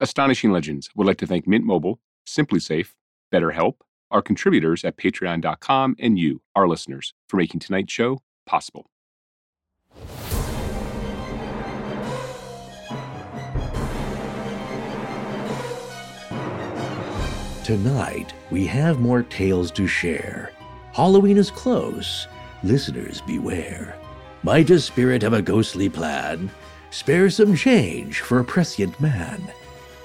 Astonishing Legends would like to thank Mint Mobile, SimpliSafe, BetterHelp, our contributors at patreon.com, and you, our listeners, for making tonight's show possible. Tonight, we have more tales to share. Halloween is close. Listeners, beware. Might a spirit have a ghostly plan? Spare some change for a prescient man.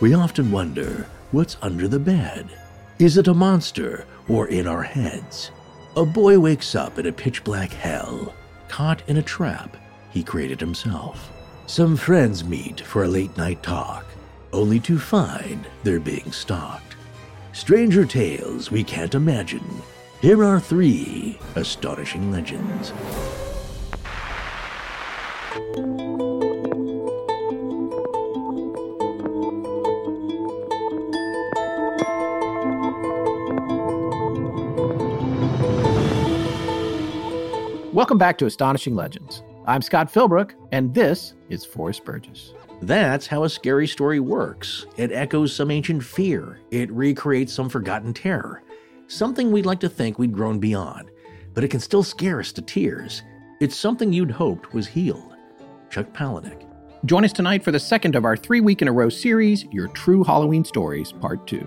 We often wonder, what's under the bed? Is it a monster or in our heads? A boy wakes up in a pitch-black hell, caught in a trap he created himself. Some friends meet for a late-night talk, only to find they're being stalked. Stranger tales we can't imagine. Here are 3 astonishing legends. Welcome back to Astonishing Legends. I'm Scott Philbrook, and this is Forrest Burgess. That's how a scary story works. It echoes some ancient fear. It recreates some forgotten terror. Something we'd like to think we'd grown beyond, but it can still scare us to tears. It's something you'd hoped was healed. Chuck Palahniuk. Join us tonight for the second of our 3-week-in-a-row series, Your True Halloween Stories, Part 2.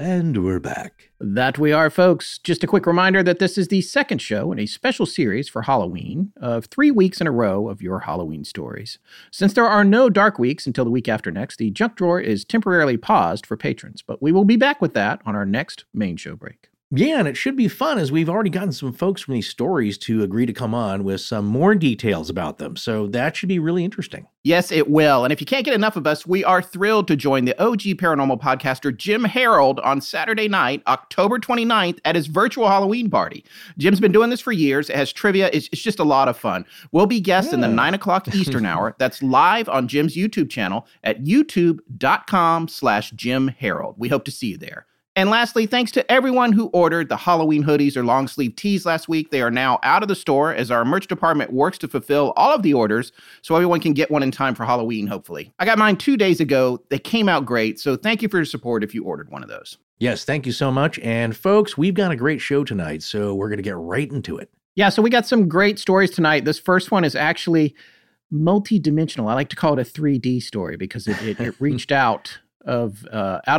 And we're back. That we are, folks. Just a quick reminder that this is the second show in a special series for Halloween of 3 weeks in a row of your Halloween stories. Since there are no dark weeks until the week after next, the junk drawer is temporarily paused for patrons, but we will be back with that on our next main show break. Yeah, and it should be fun as we've already gotten some folks from these stories to agree to come on with some more details about them. So that should be really interesting. Yes, it will. And if you can't get enough of us, we are thrilled to join the OG paranormal podcaster Jim Harold on Saturday night, October 29th, at his virtual Halloween party. Jim's been doing this for years. It has trivia. It's just a lot of fun. We'll be guests in the 9 o'clock Eastern hour. That's live on Jim's YouTube channel at youtube.com/Jim Harold. We hope to see you there. And lastly, thanks to everyone who ordered the Halloween hoodies or long sleeve tees last week. They are now out of the store as our merch department works to fulfill all of the orders so everyone can get one in time for Halloween, hopefully. I got mine 2 days ago. They came out great. So thank you for your support if you ordered one of those. Yes, thank you so much. And folks, we've got a great show tonight, so we're going to get right into it. Yeah, so we got some great stories tonight. This first one is actually multidimensional. I like to call it a 3D story because it reached out of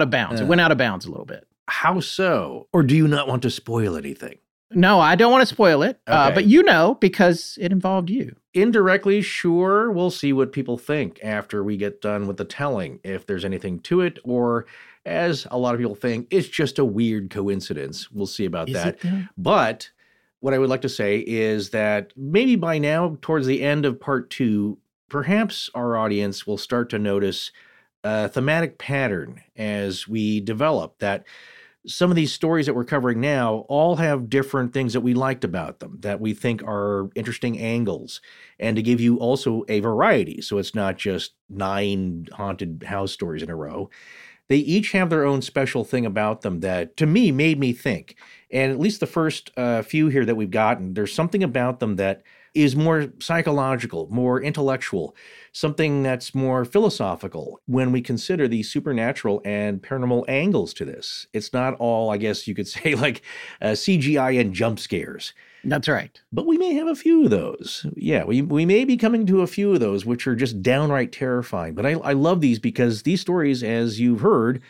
bounds. It went out of bounds a little bit. How so? Or do you not want to spoil anything? No, I don't want to spoil it. Okay. But you know, because it involved you. Indirectly, sure. We'll see what people think after we get done with the telling, if there's anything to it, or as a lot of people think, it's just a weird coincidence. We'll see about that. But what I would like to say is that maybe by now, towards the end of part 2, perhaps our audience will start to notice a thematic pattern as we develop that some of these stories that we're covering now all have different things that we liked about them that we think are interesting angles, and to give you also a variety. So it's not just 9 haunted house stories in a row. They each have their own special thing about them that, to me, made me think. And at least the first few here that we've gotten, there's something about them that is more psychological, more intellectual, something that's more philosophical when we consider the supernatural and paranormal angles to this. It's not all, I guess you could say, like CGI and jump scares. That's right. But we may have a few of those. Yeah, we may be coming to a few of those, which are just downright terrifying. But I love these because these stories, as you've heard,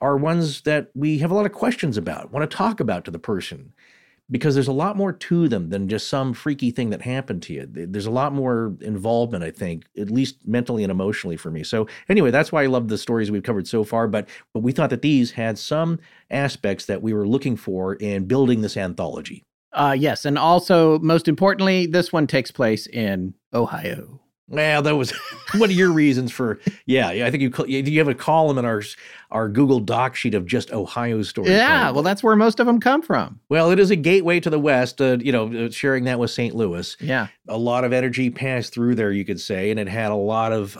are ones that we have a lot of questions about, want to talk about to the person, because there's a lot more to them than just some freaky thing that happened to you. There's a lot more involvement, I think, at least mentally and emotionally for me. So anyway, that's why I love the stories we've covered so far. But we thought that these had some aspects that we were looking for in building this anthology. Yes. And also, most importantly, this one takes place in Ohio. Well, that was one of your reasons for, I think you have a column in our Google Doc sheet of just Ohio stories. Yeah, well, that's where most of them come from. Well, it is a gateway to the West, sharing that with St. Louis. Yeah. A lot of energy passed through there, you could say, and it had a lot of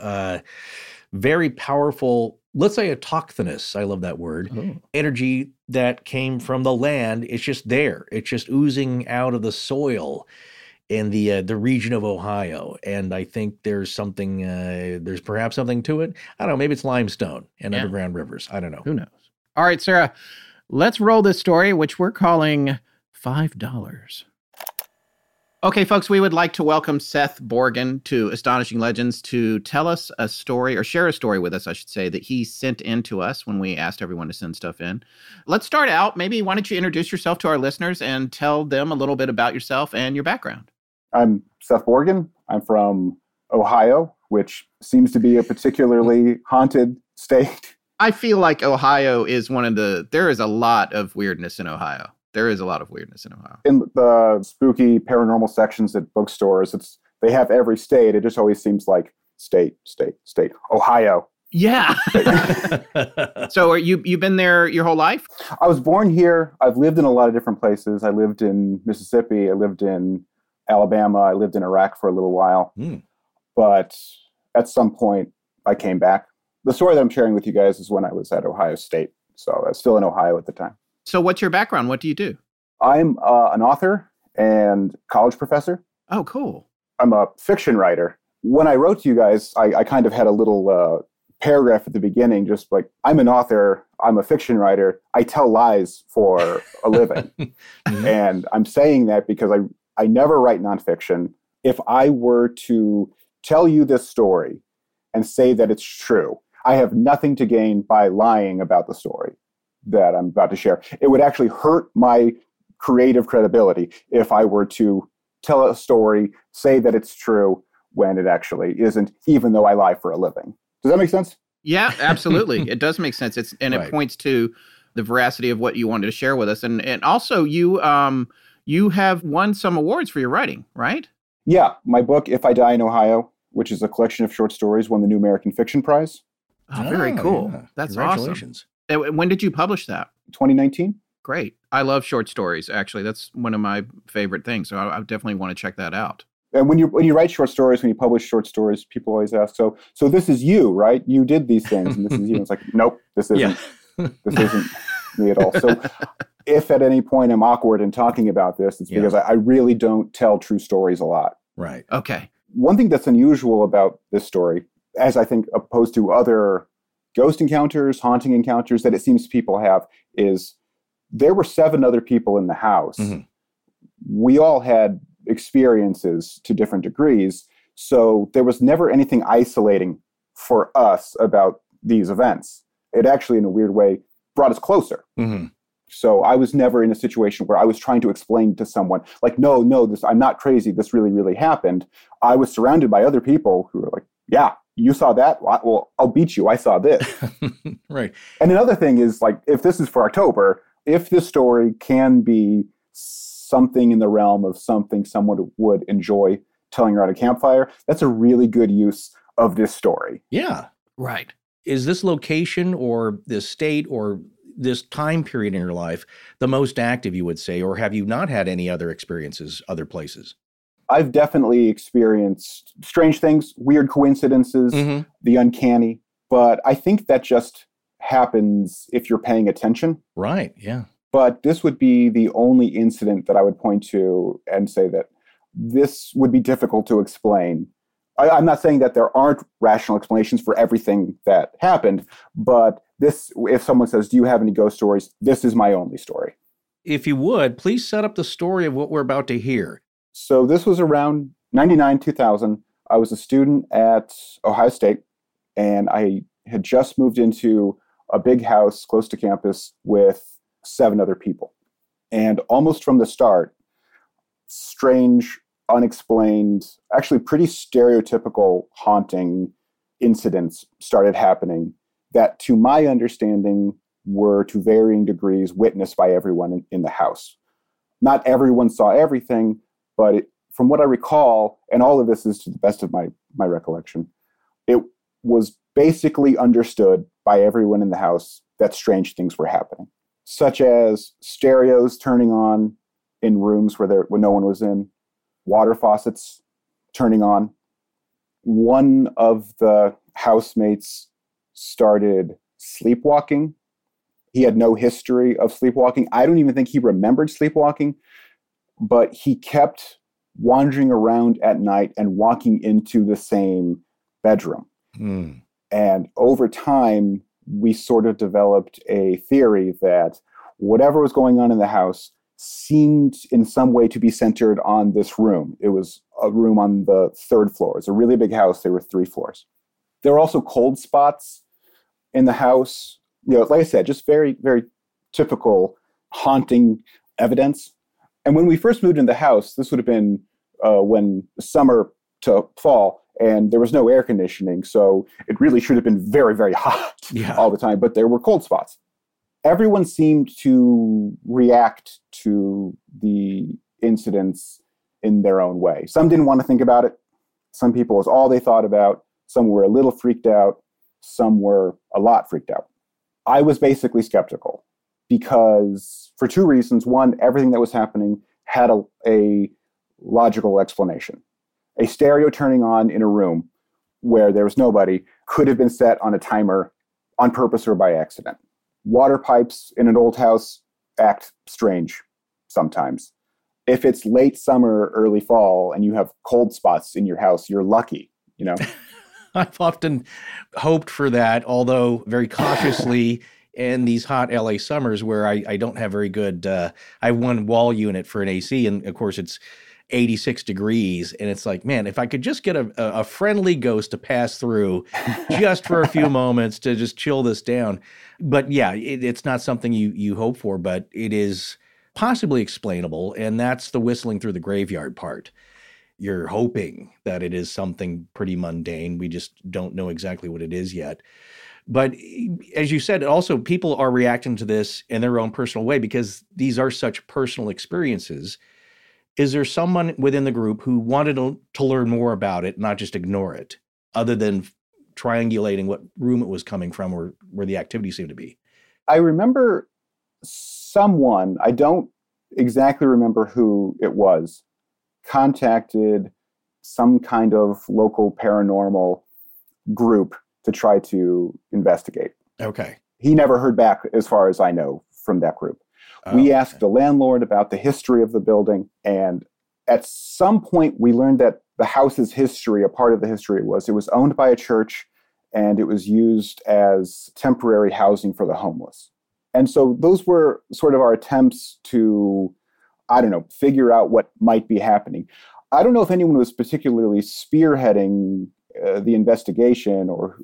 very powerful, let's say autochthonous, I love that word, energy that came from the land. It's just there. It's just oozing out of the soil in the region of Ohio. And I think there's perhaps something to it. I don't know, maybe it's limestone and underground rivers. I don't know. Who knows? All right, Sarah, let's roll this story, which we're calling $5. Okay, folks, we would like to welcome Seth Borgen to Astonishing Legends to tell us a story, or share a story with us, I should say, that he sent in to us when we asked everyone to send stuff in. Let's start out. Maybe why don't you introduce yourself to our listeners and tell them a little bit about yourself and your background. I'm Seth Borgen. I'm from Ohio, which seems to be a particularly haunted state. I feel like Ohio is there is a lot of weirdness in Ohio. There is a lot of weirdness in Ohio. In the spooky paranormal sections at bookstores, they have every state. It just always seems like state. Ohio. Yeah. So are you've been there your whole life? I was born here. I've lived in a lot of different places. I lived in Mississippi. I lived in Alabama. I lived in Iraq for a little while. But at some point, I came back. The story that I'm sharing with you guys is when I was at Ohio State. So I was still in Ohio at the time. So what's your background? What do you do? I'm an author and college professor. Oh, cool. I'm a fiction writer. When I wrote to you guys, I kind of had a little paragraph at the beginning, just like, I'm an author, I'm a fiction writer, I tell lies for a living. And I'm saying that because I never write nonfiction. If I were to tell you this story and say that it's true, I have nothing to gain by lying about the story that I'm about to share. It would actually hurt my creative credibility if I were to tell a story, say that it's true when it actually isn't, even though I lie for a living. Does that make sense? Yeah, absolutely. It does make sense. It points to the veracity of what you wanted to share with us. And also you have won some awards for your writing, right? Yeah. My book, If I Die in Ohio, which is a collection of short stories, won the New American Fiction Prize. Oh, very cool. Yeah. That's congratulations. Awesome. When did you publish that? 2019. Great. I love short stories, actually. That's one of my favorite things. So I definitely want to check that out. And when you write short stories, when you publish short stories, people always ask, so this is you, right? You did these things, and this is you. It's like, nope, this isn't. Yeah. This isn't me at all. So if at any point I'm awkward in talking about this, it's because I really don't tell true stories a lot. Right. Okay. One thing that's unusual about this story, as I think opposed to other ghost encounters, haunting encounters that it seems people have, is there were 7 other people in the house. Mm-hmm. We all had experiences to different degrees, so there was never anything isolating for us about these events. It actually, in a weird way, brought us closer. Mm-hmm. So I was never in a situation where I was trying to explain to someone, like, no, this, I'm not crazy. This really, really happened. I was surrounded by other people who were like, yeah, you saw that? Well, I'll beat you. I saw this. Right. And another thing is, like, if this is for October, if this story can be something in the realm of something someone would enjoy telling around a campfire, that's a really good use of this story. Yeah. Right. Is this location or this state or this time period in your life the most active, you would say, or have you not had any other experiences other places? I've definitely experienced strange things, weird coincidences, the uncanny, but I think that just happens if you're paying attention. Right, yeah. But this would be the only incident that I would point to and say that this would be difficult to explain. I'm not saying that there aren't rational explanations for everything that happened, but this, if someone says, do you have any ghost stories? This is my only story. If you would, please set up the story of what we're about to hear. So this was around 99, 2000. I was a student at Ohio State, and I had just moved into a big house close to campus with 7 other people. And almost from the start, strange, unexplained, actually pretty stereotypical haunting incidents started happening that, to my understanding, were to varying degrees witnessed by everyone in the house. Not everyone saw everything, but from what I recall, and all of this is to the best of my recollection, it was basically understood by everyone in the house that strange things were happening, such as stereos turning on in rooms where no one was in, water faucets turning on. One of the housemates started sleepwalking. He had no history of sleepwalking. I don't even think he remembered sleepwalking, but he kept wandering around at night and walking into the same bedroom. Mm. And over time, we sort of developed a theory that whatever was going on in the house seemed in some way to be centered on this room. It was a room on the 3rd floor. It's a really big house. There were 3 floors. There were also cold spots in the house. You know, like I said, just very, very typical haunting evidence. And when we first moved in the house, this would have been when summer to fall, and there was no air conditioning. So it really should have been very, very hot all the time, but there were cold spots. Everyone seemed to react to the incidents in their own way. Some didn't want to think about it. Some people was all they thought about. Some were a little freaked out. Some were a lot freaked out. I was basically skeptical because for 2 reasons. One, everything that was happening had a logical explanation. A stereo turning on in a room where there was nobody could have been set on a timer on purpose or by accident. Water pipes in an old house act strange sometimes. If it's late summer, early fall, and you have cold spots in your house, you're lucky, you know? I've often hoped for that, although very cautiously in these hot LA summers where I don't have very good, I have one wall unit for an AC, and of course it's 86 degrees. And it's like, man, if I could just get a friendly ghost to pass through just for a few moments to just chill this down. But yeah, it's not something you hope for, but it is possibly explainable. And that's the whistling through the graveyard part. You're hoping that it is something pretty mundane. We just don't know exactly what it is yet. But as you said, also people are reacting to this in their own personal way because these are such personal experiences. Is there someone within the group who wanted to learn more about it, not just ignore it, other than triangulating what room it was coming from or where the activity seemed to be? I remember someone, I don't exactly remember who it was, contacted some kind of local paranormal group to try to investigate. Okay. He never heard back, as far as I know, from that group. We asked the landlord about the history of the building, and at some point we learned that the house's history, a part of the history it was owned by a church, and it was used as temporary housing for the homeless. And so those were sort of our attempts to, I don't know, figure out what might be happening. I don't know if anyone was particularly spearheading the investigation or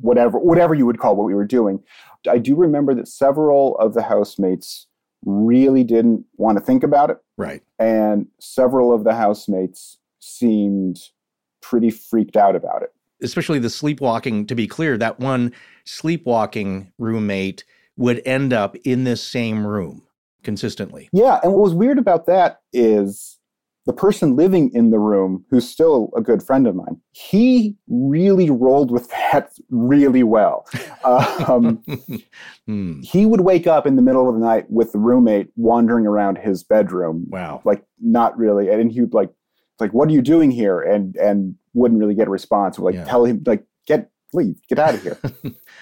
whatever you would call what we were doing. I do remember that several of the housemates really didn't want to think about it. Right. And several of the housemates seemed pretty freaked out about it. Especially the sleepwalking, to be clear, that one sleepwalking roommate would end up in this same room consistently. Yeah. And what was weird about that is the person living in the room, who's still a good friend of mine, he really rolled with that really well. He would wake up in the middle of the night with the roommate wandering around his bedroom. Wow. Like, not really. And he would like, what are you doing here? And wouldn't really get a response. Like, tell him, like, leave, get out of here.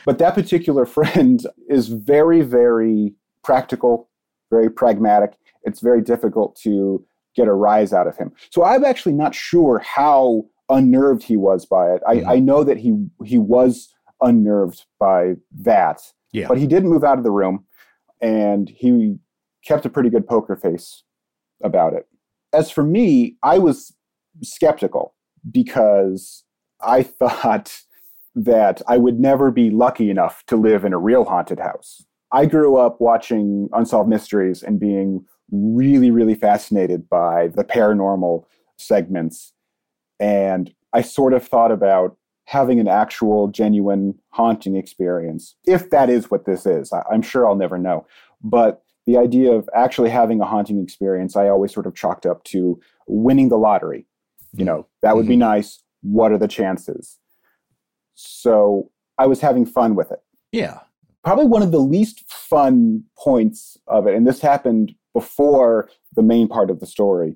But that particular friend is very, very practical, very pragmatic. It's very difficult to get a rise out of him. So I'm actually not sure how unnerved he was by it. I know that he was unnerved by that, but he didn't move out of the room, and he kept a pretty good poker face about it. As for me, I was skeptical because I thought that I would never be lucky enough to live in a real haunted house. I grew up watching Unsolved Mysteries and being really, really fascinated by the paranormal segments. And I sort of thought about having an actual, genuine haunting experience, if that is what this is. I'm sure I'll never know. But the idea of actually having a haunting experience, I always sort of chalked up to winning the lottery. You know, that would be nice. What are the chances? So I was having fun with it. Yeah. Probably one of the least fun points of it, and this happened before the main part of the story.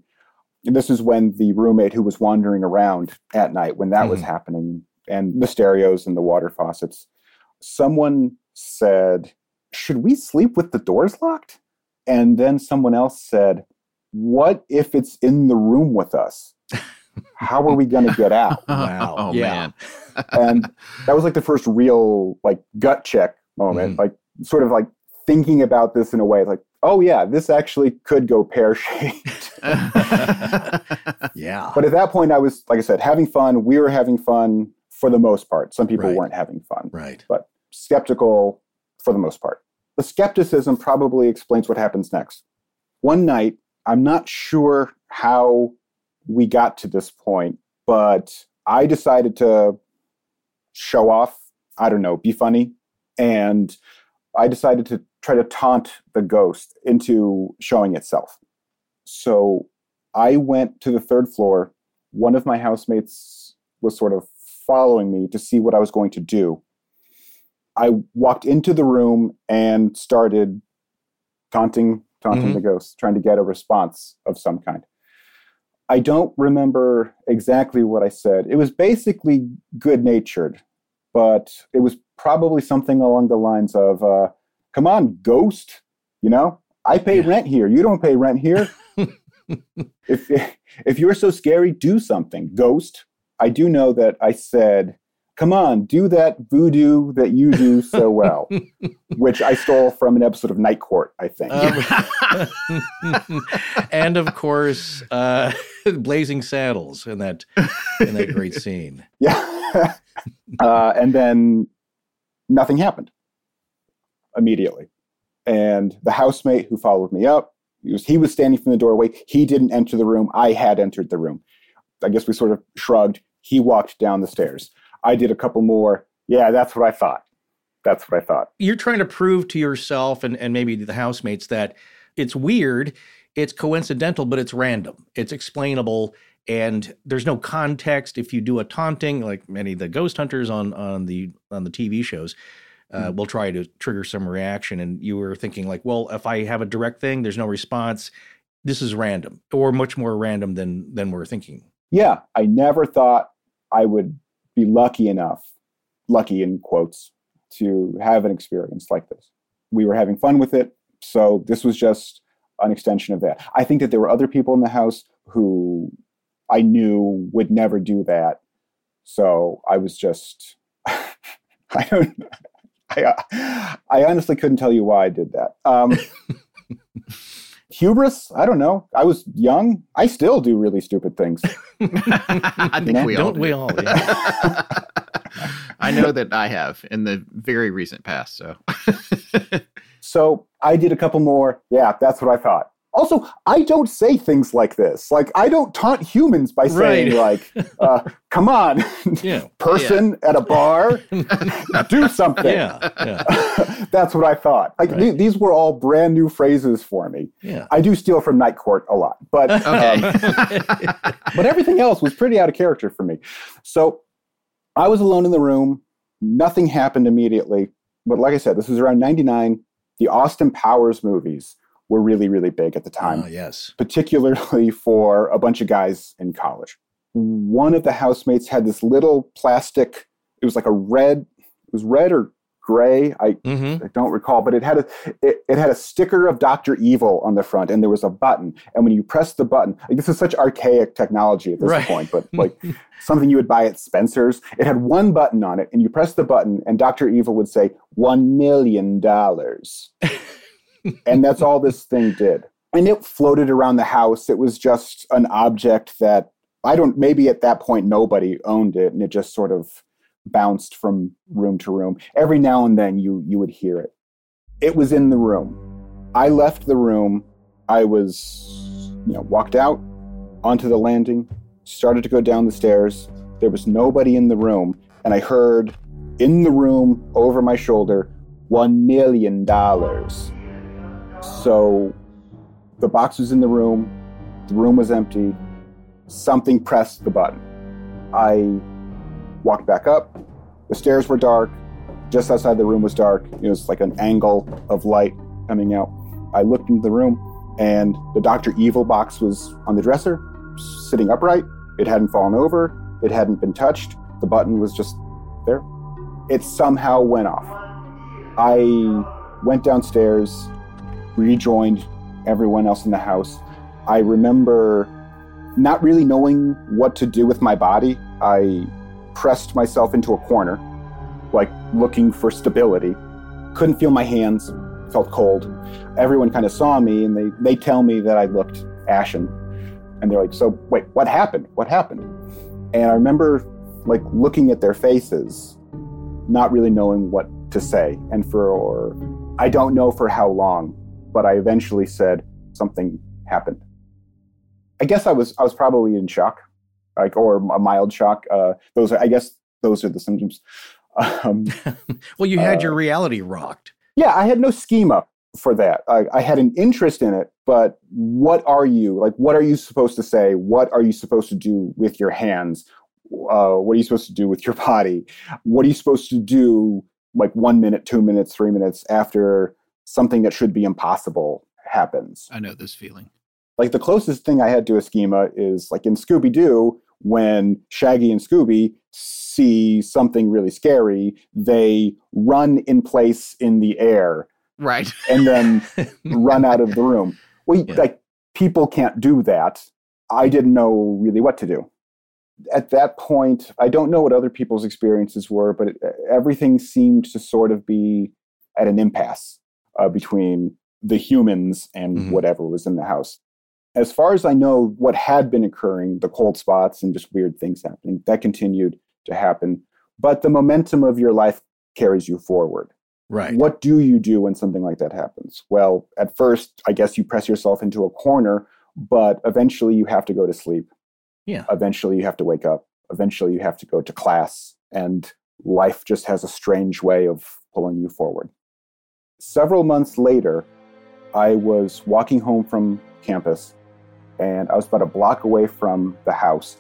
This is when the roommate who was wandering around at night, when that was happening, and the stereos and the water faucets, someone said, "Should we sleep with the doors locked?" And then someone else said, "What if it's in the room with us? How are we going to get out?" Wow. Oh, yeah. Man. And that was like the first real gut check moment, like sort of like thinking about this in a way, like, oh yeah, this actually could go pear-shaped. Yeah. But at that point I was, like I said, having fun. We were having fun for the most part. Some people weren't having fun. Right. But skeptical for the most part. The skepticism probably explains what happens next. One night, I'm not sure how we got to this point, but I decided to show off, I don't know, be funny. And I decided to try to taunt the ghost into showing itself. So I went to the third floor. One of my housemates was sort of following me to see what I was going to do. I walked into the room and started taunting the ghost, trying to get a response of some kind. I don't remember exactly what I said. It was basically good-natured, but it was probably something along the lines of, "Come on, ghost, you know, I pay rent here. You don't pay rent here. If you're so scary, do something, ghost." I do know that I said, "Come on, do that voodoo that you do so well," which I stole from an episode of Night Court, I think. And of course, Blazing Saddles in that great scene. Yeah. And then nothing happened immediately. And the housemate who followed me up, he was standing from the doorway. He didn't enter the room. I had entered the room. I guess we sort of shrugged. He walked down the stairs. I did a couple more. Yeah, that's what I thought. That's what I thought. You're trying to prove to yourself and maybe the housemates that it's weird, it's coincidental, but it's random. It's explainable. And there's no context. If you do a taunting, like many of the ghost hunters on the TV shows, will try to trigger some reaction. And you were thinking like, well, if I have a direct thing, there's no response. This is random, or much more random than we're thinking. Yeah, I never thought I would be lucky enough, lucky in quotes, to have an experience like this. We were having fun with it, so this was just an extension of that. I think that there were other people in the house who I knew would never do that. So I was just, I honestly couldn't tell you why I did that. Hubris? I don't know. I was young. I still do really stupid things. I think we all do. Don't we all? Yeah. I know that I have in the very recent past. So, so I did a couple more. Yeah, that's what I thought. Also, I don't say things like this. Like, I don't taunt humans by saying, "Come on, person at a bar, do something." Yeah. Yeah. That's what I thought. Like, these were all brand new phrases for me. Yeah. I do steal from Night Court a lot, but but everything else was pretty out of character for me. So I was alone in the room. Nothing happened immediately. But like I said, this was around 99. The Austin Powers movies were really, really big at the time, particularly for a bunch of guys in college. One of the housemates had this little plastic, it was like red or gray, I don't recall, but it had a sticker of Dr. Evil on the front, and there was a button. And when you press the button, like, this is such archaic technology at this point, but like something you would buy at Spencer's. It had one button on it, and you press the button, and Dr. Evil would say, $1 million. And that's all this thing did. And it floated around the house. It was just an object that maybe at that point, nobody owned it. And it just sort of bounced from room to room. Every now and then you would hear it. It was in the room. I left the room. I was, walked out onto the landing, started to go down the stairs. There was nobody in the room. And I heard in the room over my shoulder, $1 million. So the box was in the room was empty. Something pressed the button. I walked back up. The stairs were dark. Just outside the room was dark. It was like an angle of light coming out. I looked into the room, and the Dr. Evil box was on the dresser, sitting upright. It hadn't fallen over. It hadn't been touched. The button was just there. It somehow went off. I went downstairs, rejoined everyone else in the house. I remember not really knowing what to do with my body. I pressed myself into a corner, looking for stability. Couldn't feel my hands, felt cold. Everyone kind of saw me, and they tell me that I looked ashen. And they're like, so wait, what happened? What happened? And I remember looking at their faces, not really knowing what to say. And I don't know for how long, but I eventually said something happened. I guess I was probably in shock, or a mild shock. Those are the symptoms. Well, you had your reality rocked. Yeah, I had no schema for that. I had an interest in it, but what are you? What are you supposed to say? What are you supposed to do with your hands? What are you supposed to do with your body? What are you supposed to do 1 minute, 2 minutes, 3 minutes after something that should be impossible happens? I know this feeling. The closest thing I had to a schema is in Scooby-Doo, when Shaggy and Scooby see something really scary, they run in place in the air. Right. And then run out of the room. Well, yeah. People can't do that. I didn't know really what to do. At that point, I don't know what other people's experiences were, but everything seemed to sort of be at an impasse between the humans and whatever was in the house. As far as I know, what had been occurring, the cold spots and just weird things happening, that continued to happen. But the momentum of your life carries you forward. Right. What do you do when something like that happens? Well, at first, I guess you press yourself into a corner, but eventually you have to go to sleep. Yeah. Eventually you have to wake up. Eventually you have to go to class. And life just has a strange way of pulling you forward. Several months later, I was walking home from campus, and I was about a block away from the house,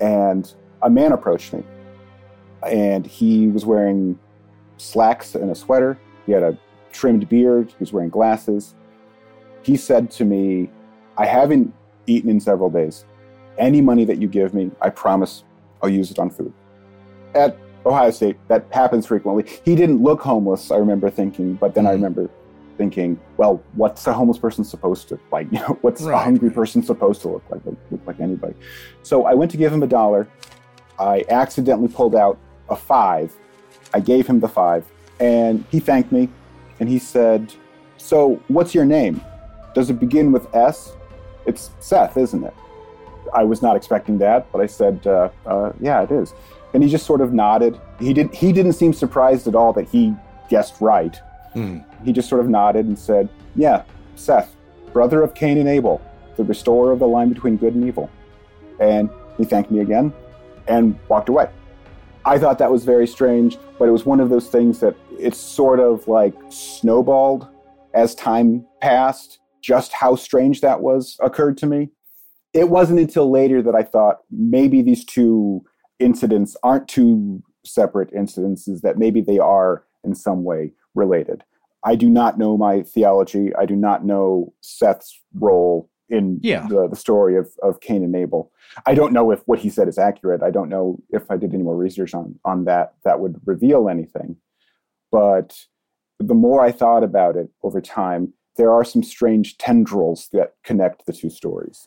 and a man approached me, and he was wearing slacks and a sweater. He had a trimmed beard. He was wearing glasses. He said to me, I haven't eaten in several days. Any money that you give me, I promise I'll use it on food. At Ohio State, that happens frequently. He didn't look homeless, I remember thinking, but then I remember thinking, well, what's a homeless person supposed to like? What's a hungry person supposed to look like? They look like anybody. So I went to give him $1. I accidentally pulled out a $5. I gave him the $5, and he thanked me, and he said, so what's your name? Does it begin with S? It's Seth, isn't it? I was not expecting that, but I said, yeah, it is. And he just sort of nodded. He didn't seem surprised at all that he guessed right. He just sort of nodded and said, yeah, Seth, brother of Cain and Abel, the restorer of the line between good and evil. And he thanked me again and walked away. I thought that was very strange, but it was one of those things that it sort of snowballed as time passed. Just how strange that was occurred to me. It wasn't until later that I thought maybe these two incidents aren't two separate incidences, that maybe they are in some way related. I do not know my theology. I do not know Seth's role in the story of Cain and Abel. I don't know if what he said is accurate. I don't know if I did any more research on that would reveal anything. But the more I thought about it over time, there are some strange tendrils that connect the two stories.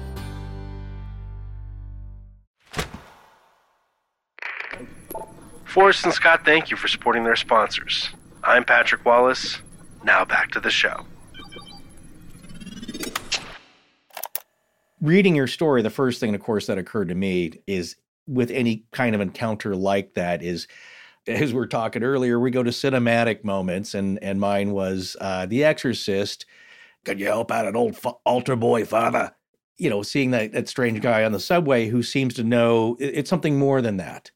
Forrest and Scott, thank you for supporting their sponsors. I'm Patrick Wallace. Now back to the show. Reading your story, the first thing, of course, that occurred to me is with any kind of encounter like that is, as we're talking earlier, we go to cinematic moments, and mine was The Exorcist. Could you help out an old altar boy, Father? You know, seeing that strange guy on the subway who seems to know it's something more than that.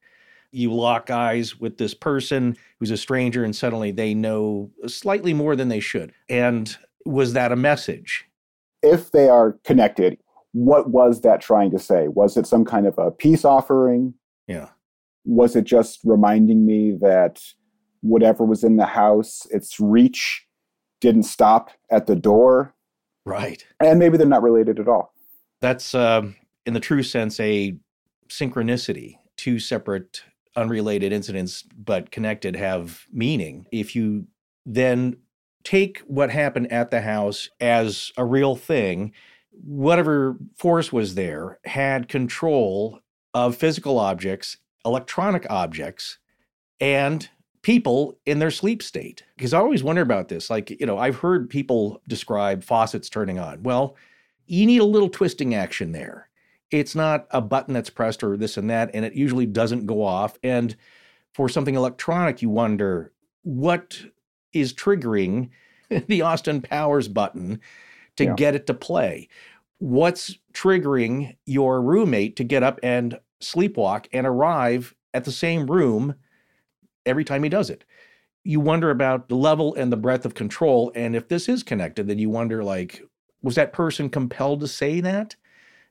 You lock eyes with this person who's a stranger, and suddenly they know slightly more than they should. And was that a message? If they are connected, what was that trying to say? Was it some kind of a peace offering? Yeah. Was it just reminding me that whatever was in the house, its reach didn't stop at the door? Right. And maybe they're not related at all. That's, in the true sense, a synchronicity. Two separate unrelated incidents, but connected, have meaning. If you then take what happened at the house as a real thing, whatever force was there had control of physical objects, electronic objects, and people in their sleep state. Because I always wonder about this. Like, you know, I've heard people describe faucets turning on. Well, you need a little twisting action there. It's not a button that's pressed or this and that, and it usually doesn't go off. And for something electronic, you wonder what is triggering the Austin Powers button to get it to play. What's triggering your roommate to get up and sleepwalk and arrive at the same room every time he does it? You wonder about the level and the breadth of control. And if this is connected, then you wonder, like, was that person compelled to say that?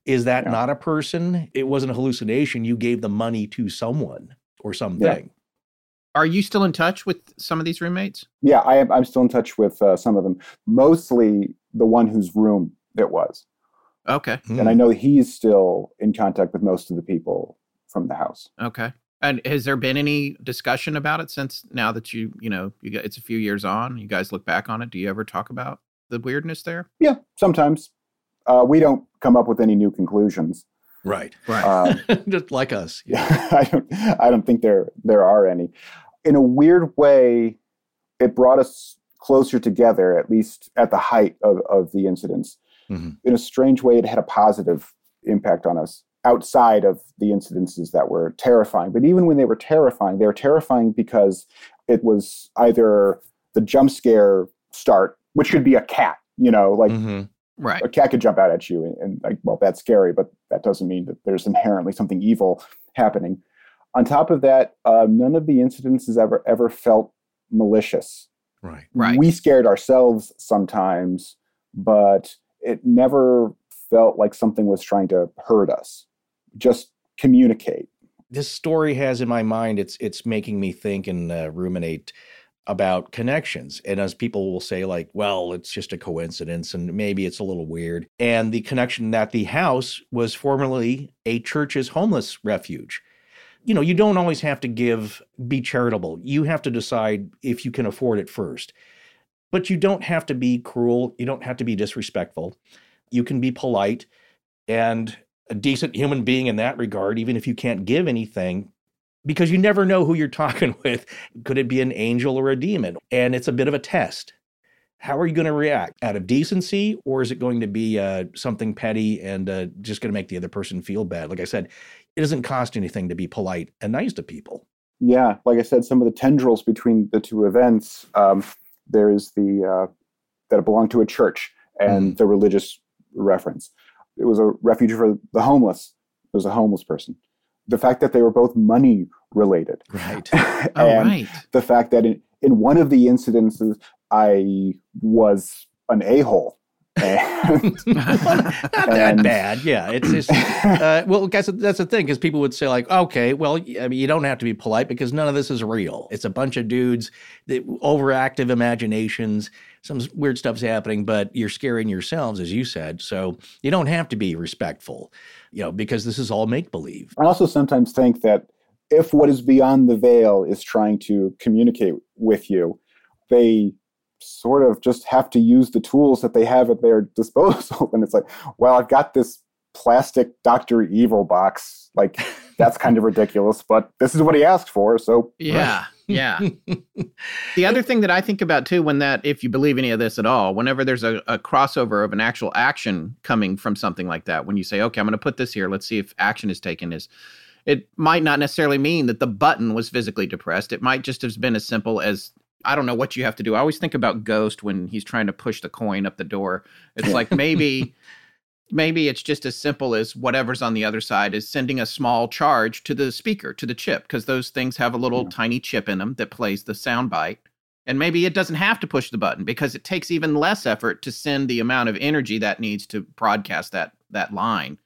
Is that not a person? It wasn't a hallucination. You gave the money to someone or something. Yeah. Are you still in touch with some of these roommates? Yeah, I am. I'm still in touch with some of them. Mostly the one whose room it was. Okay. Hmm. And I know he's still in contact with most of the people from the house. Okay. And has there been any discussion about it since, now that you it's a few years on, you guys look back on it? Do you ever talk about the weirdness there? Yeah, sometimes. We don't come up with any new conclusions. Right. Just like us. Yeah. I don't think there are any. In a weird way, it brought us closer together, at least at the height of the incidents. Mm-hmm. In a strange way, it had a positive impact on us outside of the incidences that were terrifying. But even when they were terrifying because it was either the jump scare start, which could be a cat, like... Mm-hmm. Right. A cat could jump out at you and like, well, that's scary, but that doesn't mean that there's inherently something evil happening. On top of that, none of the incidents has ever felt malicious. Right. We scared ourselves sometimes, but it never felt like something was trying to hurt us. Just communicate. This story has in my mind, it's making me think and ruminate about connections. And as people will say, like, well, it's just a coincidence and maybe it's a little weird. And the connection that the house was formerly a church's homeless refuge. you know, you don't always have to be charitable. You have to decide if you can afford it first. But you don't have to be cruel. You don't have to be disrespectful. You can be polite and a decent human being in that regard, even if you can't give anything, because you never know who you're talking with. Could it be an angel or a demon? And it's a bit of a test. How are you going to react? Out of decency, or is it going to be something petty and just going to make the other person feel bad? Like I said, it doesn't cost anything to be polite and nice to people. Yeah, like I said, some of the tendrils between the two events, there is the that it belonged to a church and the religious reference. It was a refuge for the homeless. It was a homeless person. The fact that they were both money related. Right. And the fact that in one of the incidences, I was an a-hole. Not that bad. Yeah. It's just, well, guys, that's the thing, because people would say like, okay, well, I mean, you don't have to be polite because none of this is real. It's a bunch of dudes, overactive imaginations, some weird stuff's happening, but you're scaring yourselves, as you said. So you don't have to be respectful, you know, because this is all make-believe. I also sometimes think that if what is beyond the veil is trying to communicate with you, they sort of just have to use the tools that they have at their disposal. And it's like, well, I've got this plastic Dr. Evil box. Like, that's kind of ridiculous, but this is what he asked for. So yeah, yeah. The other thing that I think about too, when that, if you believe any of this at all, whenever there's a crossover of an actual action coming from something like that, when you say, okay, I'm going to put this here, let's see if action is taken, is it might not necessarily mean that the button was physically depressed. It might just have been as simple as, I don't know what you have to do. I always think about Ghost when he's trying to push the coin up the door. It's like maybe it's just as simple as whatever's on the other side is sending a small charge to the speaker, to the chip, because those things have a little tiny chip in them that plays the sound bite. And maybe it doesn't have to push the button because it takes even less effort to send the amount of energy that needs to broadcast that line.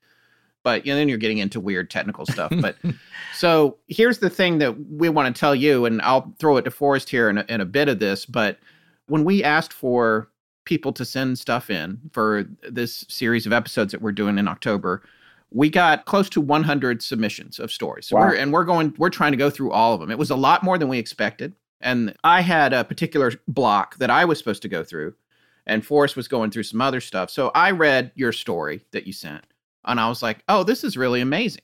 But you know, then you're getting into weird technical stuff. But so here's the thing that we want to tell you, and I'll throw it to Forrest here in a bit of this. But when we asked for people to send stuff in for this series of episodes that we're doing in October, we got close to 100 submissions of stories. So wow. We're trying to go through all of them. It was a lot more than we expected. And I had a particular block that I was supposed to go through, and Forrest was going through some other stuff. So I read your story that you sent. And I was like, oh, this is really amazing.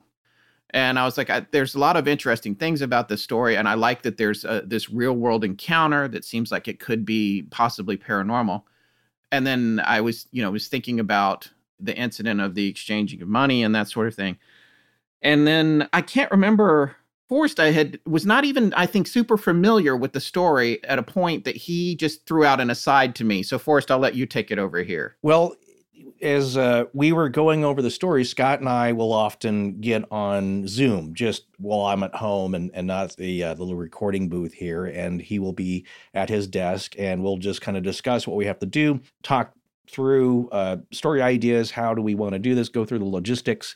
And I was like, there's a lot of interesting things about this story. And I like that there's this real world encounter that seems like it could be possibly paranormal. And then I was thinking about the incident of the exchanging of money and that sort of thing. And then I can't remember, Forrest was not even, I think, super familiar with the story at a point that he just threw out an aside to me. So Forrest, I'll let you take it over here. Well, as we were going over the story, Scott and I will often get on Zoom just while I'm at home and not at the little recording booth here. And he will be at his desk and we'll just kind of discuss what we have to do, talk through story ideas. How do we want to do this? Go through the logistics.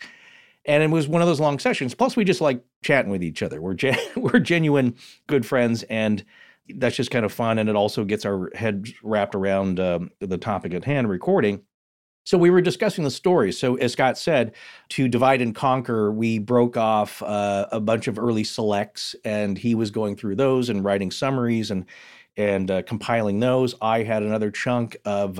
And it was one of those long sessions. Plus, we just like chatting with each other. We're genuine good friends. And that's just kind of fun. And it also gets our heads wrapped around the topic at hand, recording. So we were discussing the story. So as Scott said, to divide and conquer, we broke off a bunch of early selects, and he was going through those and writing summaries and compiling those. I had another chunk of,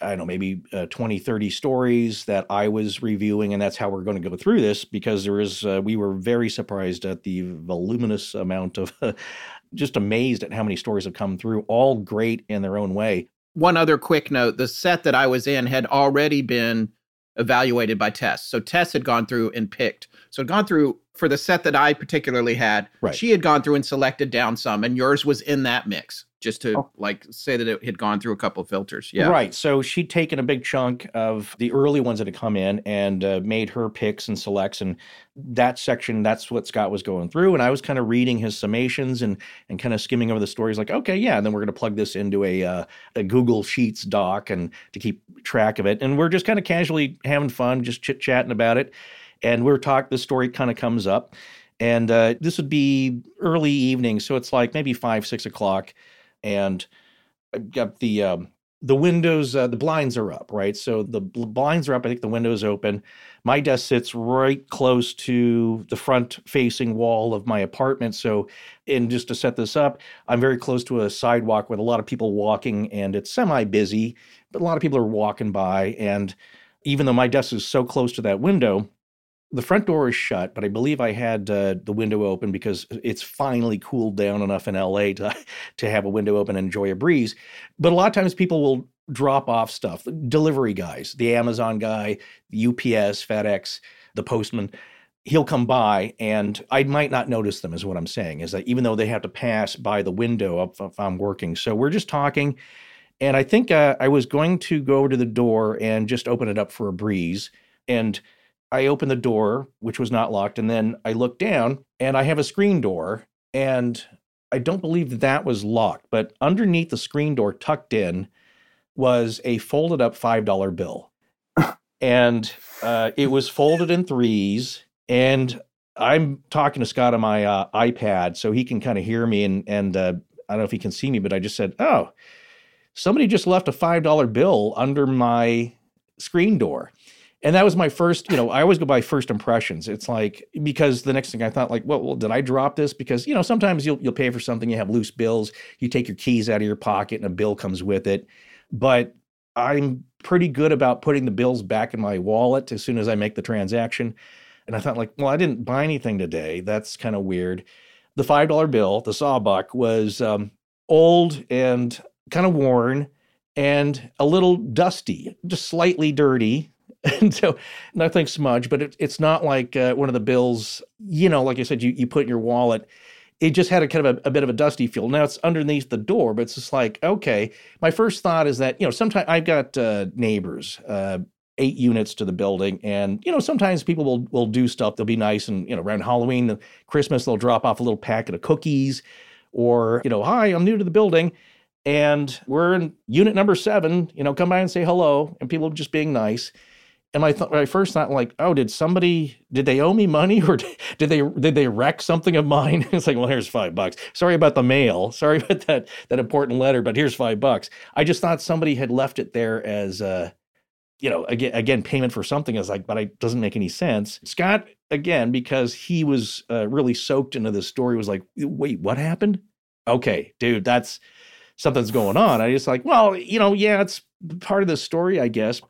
20, 30 stories that I was reviewing, and that's how we're going to go through this, because we were very surprised at the voluminous amount of, just amazed at how many stories have come through, all great in their own way. One other quick note, the set that I was in had already been evaluated by Tess. So Tess had gone through and picked. So had gone through for the set that I particularly had. Right. She had gone through and selected down some, and yours was in that mix, just to say that it had gone through a couple of filters. Yeah. Right. So she'd taken a big chunk of the early ones that had come in and made her picks and selects. And that section, that's what Scott was going through. And I was kind of reading his summations and kind of skimming over the stories like, okay, yeah. And then we're going to plug this into a Google Sheets doc and to keep track of it. And we're just kind of casually having fun, just chit-chatting about it. And we're talking, the story kind of comes up. And this would be early evening. So it's like maybe 5, 6 o'clock. And I've got the The windows, the blinds are up, right? So the blinds are up. I think the window's open. My desk sits right close to the front-facing wall of my apartment. So, and just to set this up, I'm very close to a sidewalk with a lot of people walking, and it's semi-busy, but a lot of people are walking by. And even though my desk is so close to that window, the front door is shut, but I believe I had the window open because it's finally cooled down enough in LA to have a window open and enjoy a breeze. But a lot of times people will drop off stuff. Delivery guys, the Amazon guy, the UPS, FedEx, the postman, he'll come by and I might not notice them is what I'm saying, is that even though they have to pass by the window if I'm working. So we're just talking. And I think I was going to go to the door and just open it up for a breeze, and I opened the door, which was not locked, and then I looked down, and I have a screen door, and I don't believe that was locked, but underneath the screen door tucked in was a folded-up $5 bill, and it was folded in threes, and I'm talking to Scott on my iPad, so he can kind of hear me, and I don't know if he can see me, but I just said, oh, somebody just left a $5 bill under my screen door. And that was my first, I always go by first impressions. It's like, because the next thing I thought, like, well, did I drop this? Because, sometimes you'll pay for something, you have loose bills, you take your keys out of your pocket and a bill comes with it. But I'm pretty good about putting the bills back in my wallet as soon as I make the transaction. And I thought, like, well, I didn't buy anything today. That's kind of weird. The $5 bill, the sawbuck, was old and kind of worn and a little dusty, just slightly dirty. And so nothing smudged, but it's not like one of the bills, like I said, you put in your wallet. It just had a kind of a bit of a dusty feel. Now it's underneath the door, but it's just like, okay. My first thought is that, sometimes I've got neighbors, 8 units to the building. And, sometimes people will do stuff. They'll be nice. And, around Halloween, Christmas, they'll drop off a little packet of cookies or, hi, I'm new to the building. And we're in unit number 7, come by and say hello. And people just being nice. And my first thought, like, oh, did they owe me money or did they wreck something of mine? It's like, well, here's $5. Sorry about the mail. Sorry about that important letter, but here's $5. I just thought somebody had left it there as, again, payment for something. I was like, but it doesn't make any sense. Scott, again, because he was really soaked into this story, was like, wait, what happened? Okay, dude, that's something's going on. I just like, well, yeah, it's part of the story, I guess.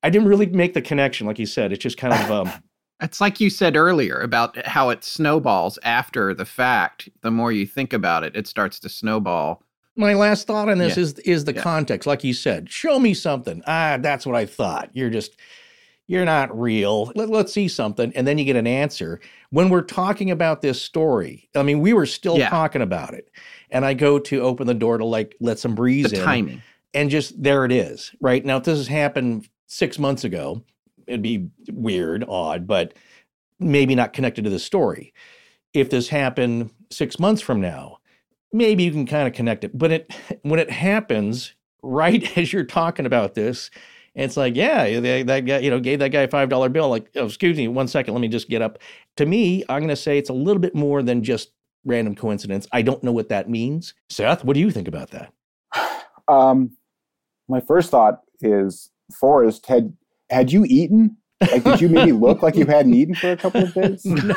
I didn't really make the connection, like you said. It's just kind of... It's like you said earlier about how it snowballs after the fact. The more you think about it, it starts to snowball. My last thought on this is the context. Like you said, show me something. That's what I thought. You're not real. Let's see something. And then you get an answer. When we're talking about this story, I mean, we were still talking about it. And I go to open the door to let some breeze in. The timing. And just, there it is, right? Now, if this has happened 6 months ago, it'd be weird, odd, but maybe not connected to the story. If this happened 6 months from now, maybe you can kind of connect it. But when it happens, right as you're talking about this, it's like, yeah, that guy, gave that guy a $5 bill. Like, oh, excuse me, 1 second, let me just get up. To me, I'm going to say it's a little bit more than just random coincidence. I don't know what that means. Seth, what do you think about that? My first thought is, Forrest, had you eaten? Like, did you maybe look like you hadn't eaten for a couple of days? No,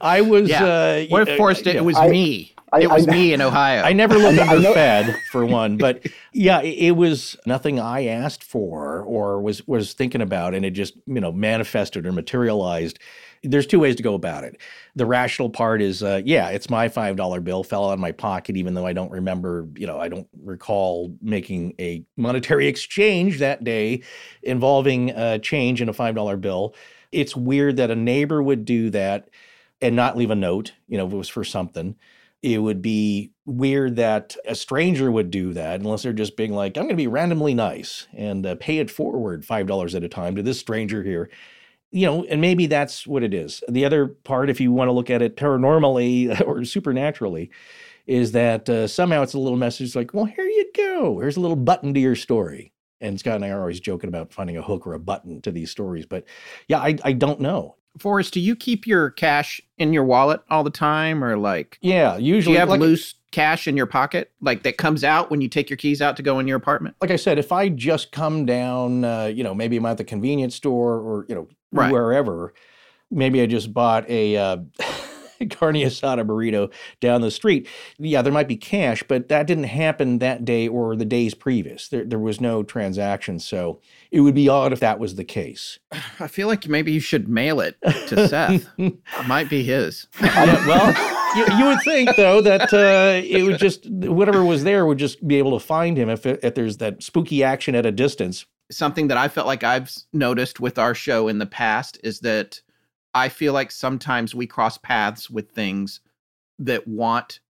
I was... Yeah. What if Forrest did? It was me. It was me in Ohio. I never looked at her fed, for one. But yeah, it was nothing I asked for or was thinking about, and it just, manifested or materialized. There's two ways to go about it. The rational part is, it's my $5 bill, fell out of my pocket, even though I don't remember, I don't recall making a monetary exchange that day involving change in a $5 bill. It's weird that a neighbor would do that and not leave a note, if it was for something. It would be weird that a stranger would do that unless they're just being like, I'm going to be randomly nice and pay it forward $5 at a time to this stranger here. And maybe that's what it is. The other part, if you want to look at it paranormally or supernaturally, is that somehow it's a little message like, well, here you go. Here's a little button to your story. And Scott and I are always joking about finding a hook or a button to these stories. But yeah, I don't know. Forrest, do you keep your cash in your wallet all the time, or like? Yeah, usually. Do you have loose cash in your pocket, like that comes out when you take your keys out to go in your apartment? Like I said, if I just come down, maybe I'm at the convenience store or right. wherever. Maybe I just bought a carne asada burrito down the street. Yeah, there might be cash, but that didn't happen that day or the days previous. There was no transaction, so it would be odd if that was the case. I feel like maybe you should mail it to Seth. It might be his. You would think, though, that it would just, whatever was there would just be able to find him if there's that spooky action at a distance. Something that I felt like I've noticed with our show in the past is that I feel like sometimes we cross paths with things that want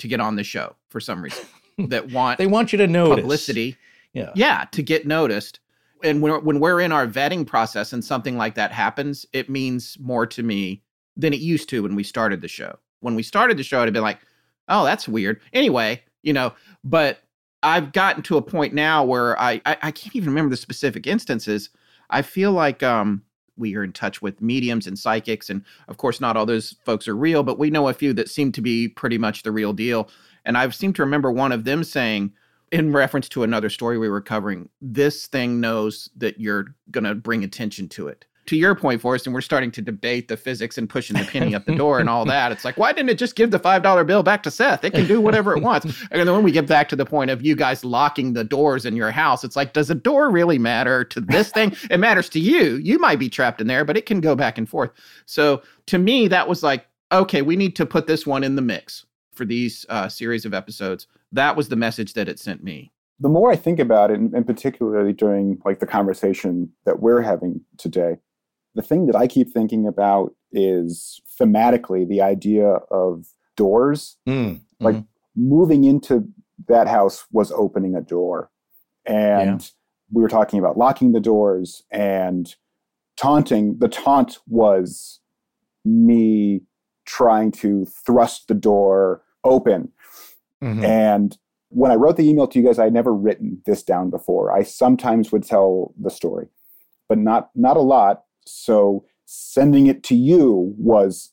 to get on the show for some reason. They want you to notice. Publicity. Yeah. Yeah, to get noticed. And when we're in our vetting process and something like that happens, it means more to me than it used to when we started the show. When we started the show, I'd have been like, oh, that's weird. Anyway, but I've gotten to a point now where I can't even remember the specific instances. I feel like we are in touch with mediums and psychics. And of course, not all those folks are real, but we know a few that seem to be pretty much the real deal. And I seem to remember one of them saying, in reference to another story we were covering, this thing knows that you're going to bring attention to it. To your point, Forrest, and we're starting to debate the physics and pushing the penny up the door and all that. It's like, why didn't it just give the $5 bill back to Seth? It can do whatever it wants. And then when we get back to the point of you guys locking the doors in your house, it's like, does a door really matter to this thing? It matters to you. You might be trapped in there, but it can go back and forth. So to me, that was like, okay, we need to put this one in the mix for these series of episodes. That was the message that it sent me. The more I think about it, and particularly during like the conversation that we're having today, the thing that I keep thinking about is thematically the idea of doors. Moving into that house was opening a door. And we were talking about locking the doors and taunting. The taunt was me trying to thrust the door open. Mm-hmm. And when I wrote the email to you guys, I had never written this down before. I sometimes would tell the story, but not a lot. So sending it to you was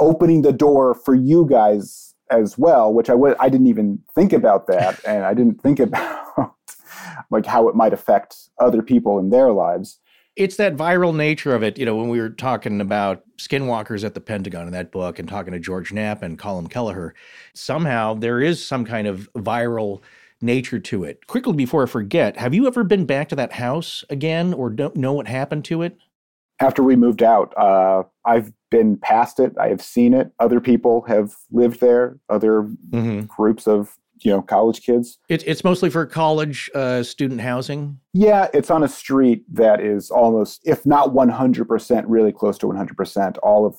opening the door for you guys as well, which I didn't even think about that. And I didn't think about like how it might affect other people in their lives. It's that viral nature of it. When we were talking about Skinwalkers at the Pentagon in that book and talking to George Knapp and Colin Kelleher, somehow there is some kind of viral nature to it. Quickly before I forget, have you ever been back to that house again or don't know what happened to it? After we moved out, I've been past it. I have seen it. Other people have lived there, other groups of college kids. It's mostly for college student housing? Yeah, it's on a street that is almost, if not 100%, really close to 100%. All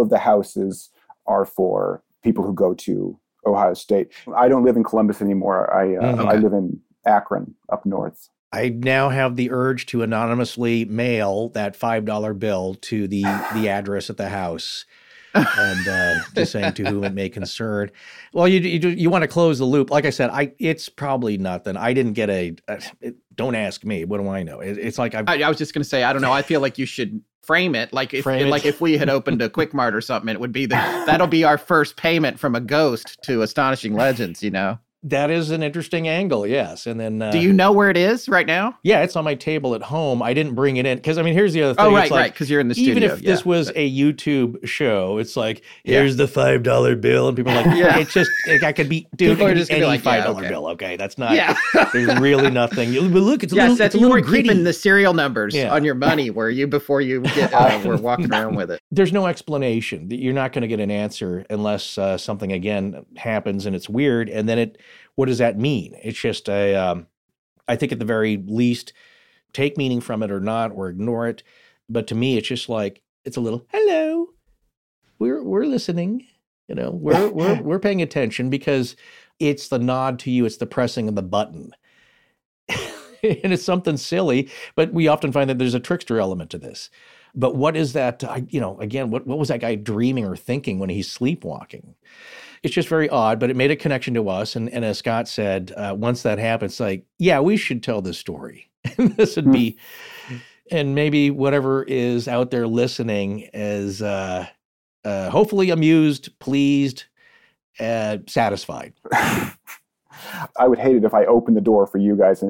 of the houses are for people who go to Ohio State. I don't live in Columbus anymore. I live in Akron, up north. I now have the urge to anonymously mail that $5 bill to the address at the house, and just saying to whom it may concern. Well, you want to close the loop. Like I said, it's probably nothing. I didn't get don't ask me. What do I know? It's like I was just going to say, I don't know. I feel like you should frame it if we had opened a Quick Mart or something, it would be that'll be our first payment from a ghost to Astonishing Legends. That is an interesting angle, yes. And then do you know where it is right now? Yeah, it's on my table at home. I didn't bring it in because here's the other thing. Oh, right, it's like, right. Because you're in the studio. Even if this was a YouTube show, it's like here's the $5 bill, and people are like, it's just like, I could be dude. Or just any like, $5 bill. Okay, that's not. Yeah. There's really nothing. But look, it's a little. Yes, you were keeping the serial numbers on your money, were you? Before you were walking around with it. There's no explanation. You're not going to get an answer unless something again happens and it's weird, and then it. What does that mean? It's just I think at the very least, take meaning from it or not, or ignore it. But to me, it's just like, it's a little, hello, we're listening. We're paying attention because it's the nod to you. It's the pressing of the button. And it's something silly, but we often find that there's a trickster element to this. But what is that, again, what was that guy dreaming or thinking when he's sleepwalking? It's just very odd, but it made a connection to us. And as Scott said, once that happens, like, yeah, we should tell this story. This would be And maybe whatever is out there listening is hopefully amused, pleased, satisfied. I would hate it if I opened the door for you guys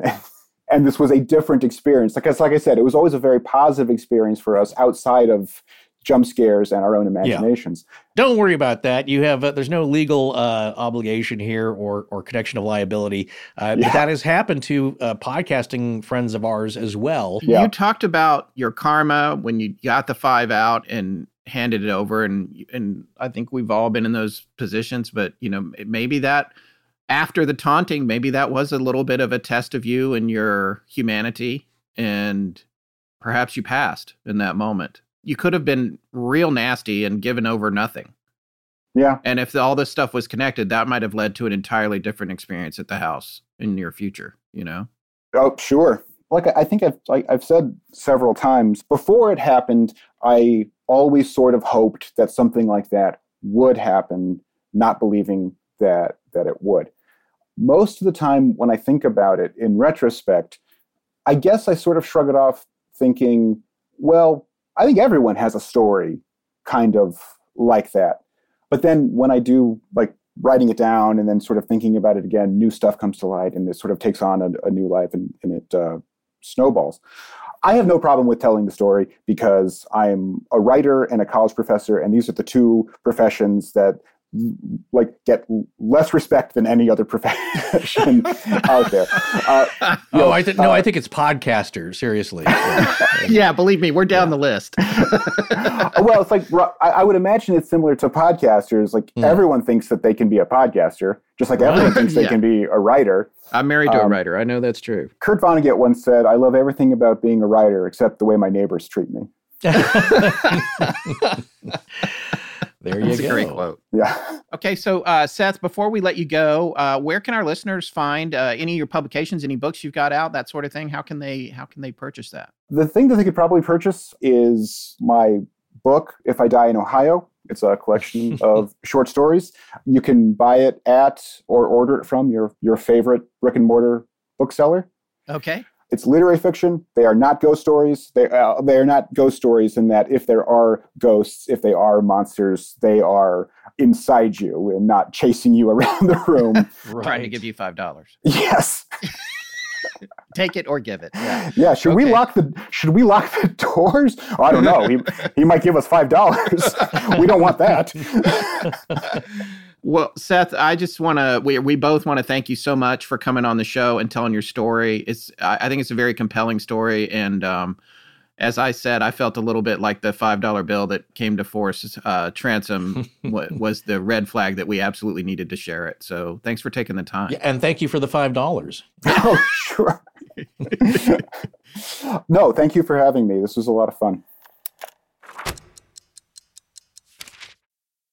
and this was a different experience. Like I said, it was always a very positive experience for us outside of jump scares and our own imaginations. Yeah. Don't worry about that. You have there's no legal obligation here or connection of liability. But that has happened to podcasting friends of ours as well. Yeah. You talked about your karma when you got the five out and handed it over, and I think we've all been in those positions. But you know, maybe that after the taunting, maybe that was a little bit of a test of you and your humanity, and perhaps you passed in that moment. You could have been real nasty and given over nothing. Yeah. And if all this stuff was connected, that might have led to an entirely different experience at the house in your future, you know? Oh, sure. Like I think I've said several times, before it happened, I always sort of hoped that something like that would happen, not believing that it would. Most of the time when I think about it in retrospect, I guess I sort of shrug it off thinking, well, I think everyone has a story kind of like that. But then when I do, like, writing it down and then sort of thinking about it again, new stuff comes to light and it sort of takes on a new life and it snowballs. I have no problem with telling the story because I'm a writer and a college professor, and these are the two professions that like get less respect than any other profession out there. I think it's podcaster, seriously. Yeah, believe me, we're down the list. Well, it's like, I would imagine it's similar to podcasters. Like everyone thinks that they can be a podcaster, just like everyone thinks they can be a writer. I'm married to a writer. I know that's true. Kurt Vonnegut once said, "I love everything about being a writer except the way my neighbors treat me." There you go. That's a great quote. Yeah. Okay, so Seth, before we let you go, where can our listeners find any of your publications, any books you've got out, that sort of thing? How can they purchase that? The thing that they could probably purchase is my book, If I Die in Ohio. It's a collection of short stories. You can buy it at or order it from your favorite brick and mortar bookseller. Okay. It's literary fiction. They are not ghost stories. They are not ghost stories in that if there are ghosts, if they are monsters, they are inside you and not chasing you around the room. Right. Trying to give you $5. Yes. Take it or give it. Yeah. Should we lock the doors? Oh, I don't know. He might give us $5. We don't want that. Well, Seth, I just want to, we both want to thank you so much for coming on the show and telling your story. I think it's a very compelling story. And as I said, I felt a little bit like the $5 bill that came to Forrest's transom was the red flag that we absolutely needed to share it. So thanks for taking the time. Yeah, and thank you for the $5. Oh, sure. No, thank you for having me. This was a lot of fun.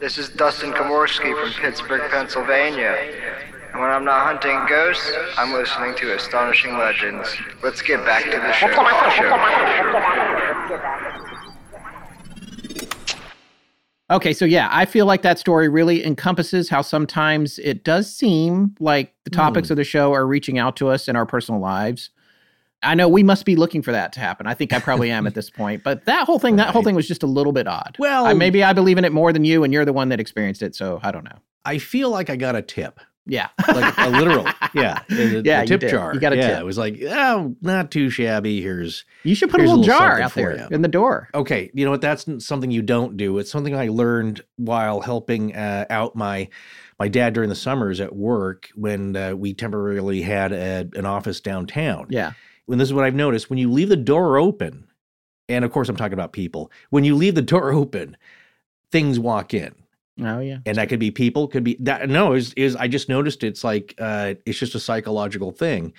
This is Dustin Komorski from Pittsburgh, Pennsylvania. And when I'm not hunting ghosts, I'm listening to Astonishing Legends. Let's get back to the show. Okay, so yeah, I feel like that story really encompasses how sometimes it does seem like the topics of the show are reaching out to us in our personal lives. I know we must be looking for that to happen. I think I probably am at this point. But that whole thing was just a little bit odd. Well, maybe I believe in it more than you, and you're the one that experienced it, so I don't know. I feel like I got a tip. Yeah. Like a literal. Yeah. A tip jar. You got a tip. It was like, oh, not too shabby. You should put a little jar out there in the door. Okay. You know what? That's something you don't do. It's something I learned while helping out my dad during the summers at work when we temporarily had an office downtown. Yeah. And this is what I've noticed. When you leave the door open, and of course I'm talking about people, when you leave the door open, things walk in. Oh, yeah. And that could be people, could be that. No, is I just noticed it's like, it's just a psychological thing.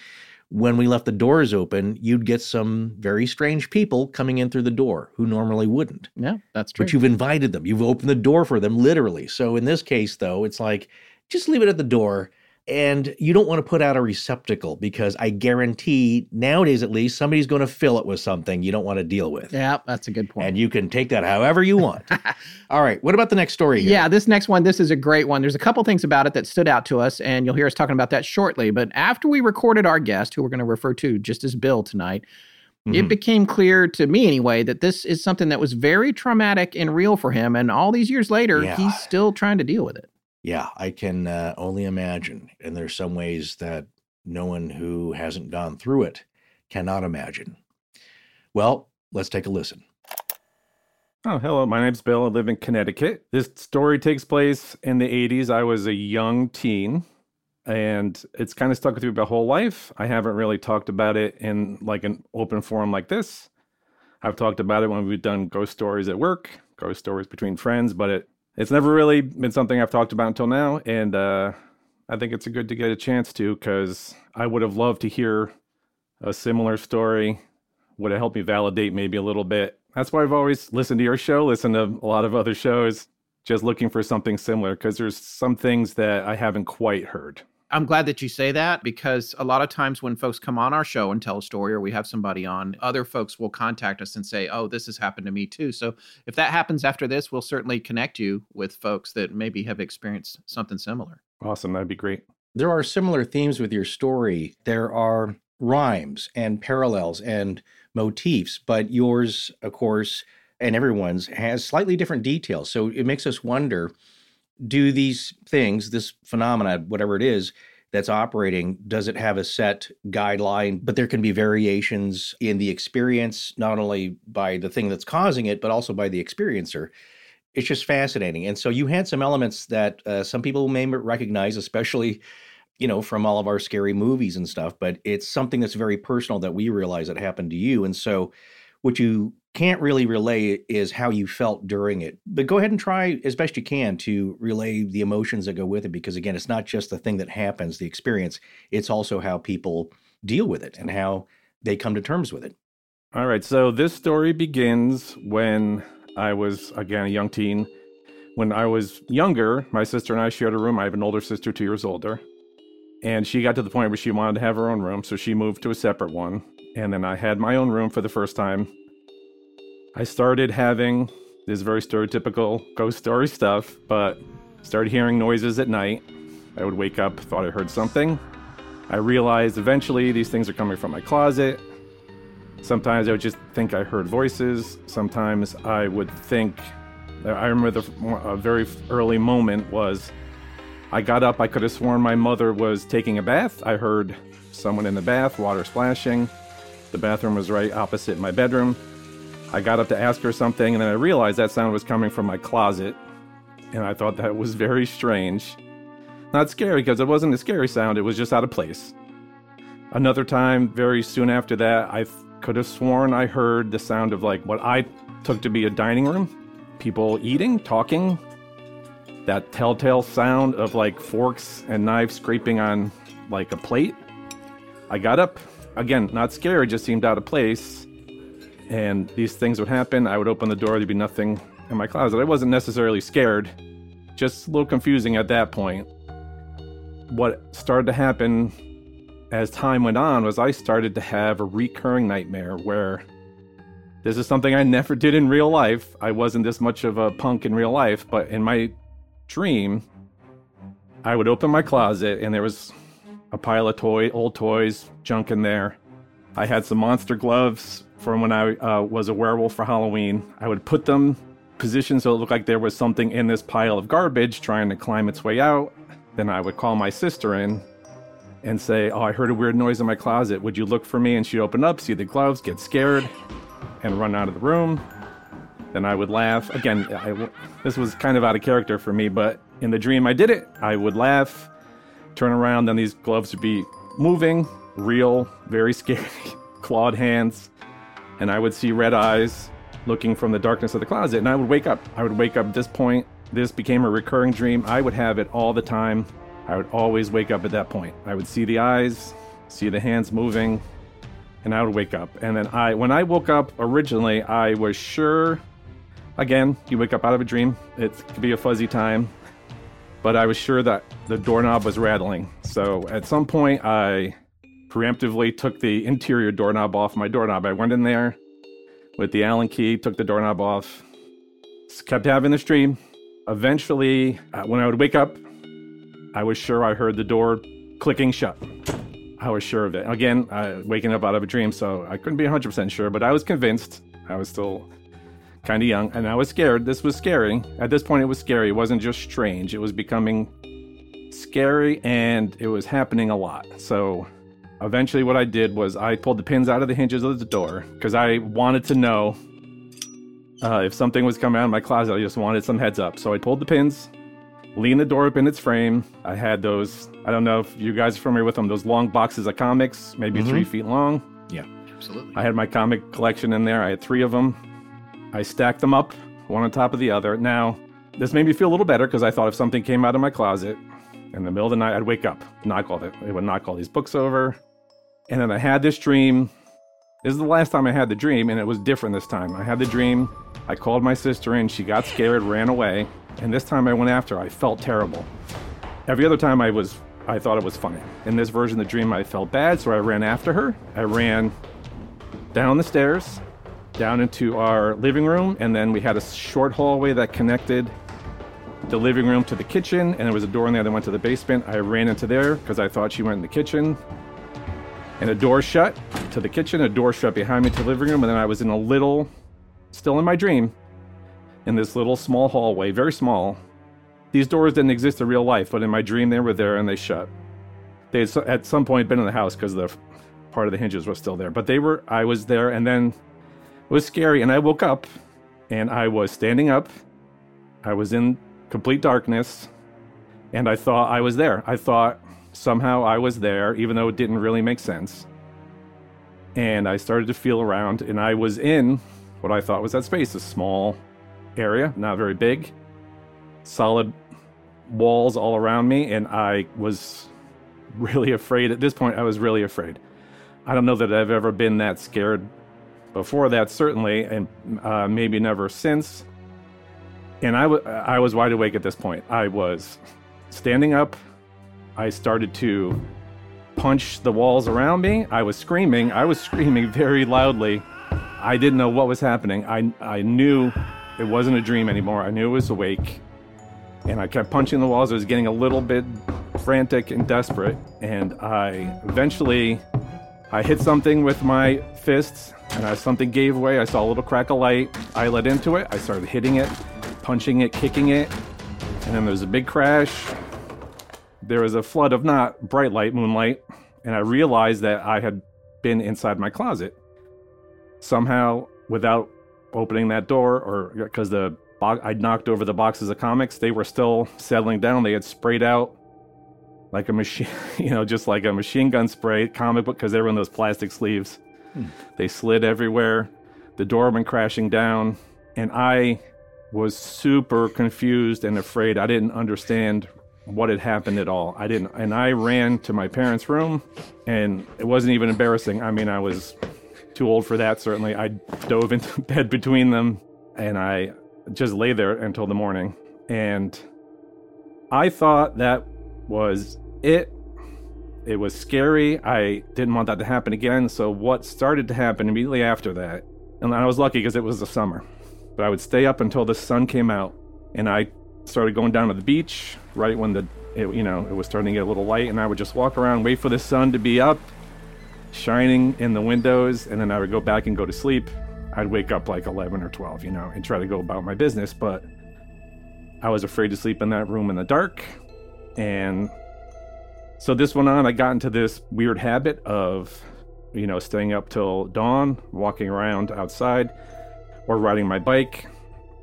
When we left the doors open, you'd get some very strange people coming in through the door who normally wouldn't. Yeah, that's true. But you've invited them. You've opened the door for them, literally. So in this case, though, it's like, just leave it at the door. And you don't want to put out a receptacle because I guarantee nowadays, at least, somebody's going to fill it with something you don't want to deal with. Yeah, that's a good point. And you can take that however you want. All right. What about the next story here? Yeah, this next one, this is a great one. There's a couple things about it that stood out to us, and you'll hear us talking about that shortly. But after we recorded our guest, who we're going to refer to just as Bill tonight, it became clear to me anyway that this is something that was very traumatic and real for him. And all these years later, he's still trying to deal with it. Yeah, I can only imagine. And there's some ways that no one who hasn't gone through it cannot imagine. Well, let's take a listen. Oh, hello. My name's Bill. I live in Connecticut. This story takes place in the 80s. I was a young teen, and it's kind of stuck with me my whole life. I haven't really talked about it in like an open forum like this. I've talked about it when we've done ghost stories at work, ghost stories between friends, but It's never really been something I've talked about until now, and I think it's good to get a chance to, because I would have loved to hear a similar story. Would have helped me validate maybe a little bit. That's why I've always listened to your show, listened to a lot of other shows, just looking for something similar, because there's some things that I haven't quite heard. I'm glad that you say that, because a lot of times when folks come on our show and tell a story, or we have somebody on, other folks will contact us and say, oh, this has happened to me too. So if that happens after this, we'll certainly connect you with folks that maybe have experienced something similar. Awesome. That'd be great. There are similar themes with your story. There are rhymes and parallels and motifs, but yours, of course, and everyone's has slightly different details. So it makes us wonder, do these things, this phenomena, whatever it is that's operating, does it have a set guideline? But there can be variations in the experience, not only by the thing that's causing it, but also by the experiencer. It's just fascinating. And so you had some elements that some people may recognize, especially, you know, from all of our scary movies and stuff. But it's something that's very personal that we realize that happened to you. And so what you can't really relay is how you felt during it. But go ahead and try as best you can to relay the emotions that go with it, because again, it's not just the thing that happens, the experience, it's also how people deal with it and how they come to terms with it. All right, so this story begins when I was, again, a young teen. When I was younger, my sister and I shared a room. I have an older sister, 2 years older, and she got to the point where she wanted to have her own room, so she moved to a separate one, and then I had my own room for the first time. I started having this very stereotypical ghost story stuff, but started hearing noises at night. I would wake up, thought I heard something. I realized eventually these things are coming from my closet. Sometimes I would just think I heard voices. Sometimes I would think, I remember a very early moment was, I got up, I could have sworn my mother was taking a bath. I heard someone in the bath, water splashing. The bathroom was right opposite my bedroom. I got up to ask her something, and then I realized that sound was coming from my closet, and I thought that was very strange. Not scary, because it wasn't a scary sound, it was just out of place. Another time, very soon after that, I could have sworn I heard the sound of like what I took to be a dining room. People eating, talking, that telltale sound of like forks and knives scraping on like a plate. I got up, again, not scary, just seemed out of place. And these things would happen. I would open the door. There'd be nothing in my closet. I wasn't necessarily scared, just a little confusing at that point. what started to happen as time went on was I started to have a recurring nightmare where this is something I never did in real life. I wasn't this much of a punk in real life, but in my dream, I would open my closet and there was a pile of old toys, junk in there. I had some monster gloves from when I was a werewolf for Halloween. I would put them positioned so it looked like there was something in this pile of garbage trying to climb its way out. Then I would call my sister in and say, "Oh, I heard a weird noise in my closet. Would you look for me?" And she'd open up, see the gloves, get scared, and run out of the room. Then I would laugh. Again, this was kind of out of character for me, but in the dream I did it. I would laugh, turn around, then these gloves would be moving, real, very scary, clawed hands, and I would see red eyes looking from the darkness of the closet, and I would wake up. At this point. This became a recurring dream. I would have it all the time. I would always wake up at that point. I would see the eyes, see the hands moving, and I would wake up. And then when I woke up originally, I was sure, again, you wake up out of a dream. It could be a fuzzy time, but I was sure that the doorknob was rattling. So at some point, I preemptively took the interior doorknob off my doorknob. I went in there with the Allen key, took the doorknob off, kept having this dream. Eventually, when I would wake up, I was sure I heard the door clicking shut. I was sure of it. Again, waking up out of a dream, so I couldn't be 100% sure, but I was convinced. I was still kind of young, and I was scared. This was scary. At this point, it was scary. It wasn't just strange. It was becoming scary, and it was happening a lot. So eventually what I did was I pulled the pins out of the hinges of the door because I wanted to know if something was coming out of my closet. I just wanted some heads up. So I pulled the pins, leaned the door up in its frame. I had those, I don't know if you guys are familiar with them, those long boxes of comics, maybe 3 feet long. Yeah, absolutely. I had my comic collection in there. I had 3 of them. I stacked them up, one on top of the other. Now, this made me feel a little better because I thought if something came out of my closet in the middle of the night, I'd wake up, it would knock all these books over. And then I had this dream. This is the last time I had the dream, and it was different this time. I had the dream. I called my sister in. She got scared, ran away. And this time I went after her. I felt terrible. Every other time I thought it was funny. In this version of the dream, I felt bad, so I ran after her. I ran down the stairs, down into our living room, and then we had a short hallway that connected the living room to the kitchen, and there was a door in there that went to the basement. I ran into there because I thought she went in the kitchen. And a door shut to the kitchen, a door shut behind me to the living room, and then I was in a little... still in my dream, in this little small hallway, very small. These doors didn't exist in real life, but in my dream they were there and they shut. They had at some point been in the house because the part of the hinges was still there, but I was there, and then it was scary, and I woke up, and I was standing up. I was in complete darkness, and I thought I was there. I thought somehow I was there, even though it didn't really make sense. And I started to feel around, and I was in what I thought was that space, a small area, not very big, solid walls all around me, and I was really afraid. At this point, I was really afraid. I don't know that I've ever been that scared before that, certainly, and maybe never since. And I was wide awake at this point. I was standing up. I started to punch the walls around me. I was screaming very loudly. I didn't know what was happening. I knew it wasn't a dream anymore. I knew it was awake. And I kept punching the walls. I was getting a little bit frantic and desperate. And I eventually hit something with my fists, and something gave way. I saw a little crack of light. I let into it. I started hitting it, punching it, kicking it. And then there was a big crash. There was a flood of not bright light, moonlight. And I realized that I had been inside my closet. Somehow, without opening that door, or because I'd knocked over the boxes of comics, they were still settling down. They had sprayed out like a machine, just like a machine gun spray comic book, because they were in those plastic sleeves. They slid everywhere. The door went crashing down, and I was super confused and afraid. I didn't understand what had happened at all. And I ran to my parents' room, and it wasn't even embarrassing. I mean, I was too old for that, certainly. I dove into bed between them, and I just lay there until the morning. And I thought that was It was scary. I didn't want that to happen again. So what started to happen immediately after that, and I was lucky because it was the summer, but I would stay up until the sun came out, and I started going down to the beach right when it was starting to get a little light, and I would just walk around, wait for the sun to be up, shining in the windows, and then I would go back and go to sleep. I'd wake up like 11 or 12, and try to go about my business, but I was afraid to sleep in that room in the dark, and so this went on. I got into this weird habit of, staying up till dawn, walking around outside, or riding my bike.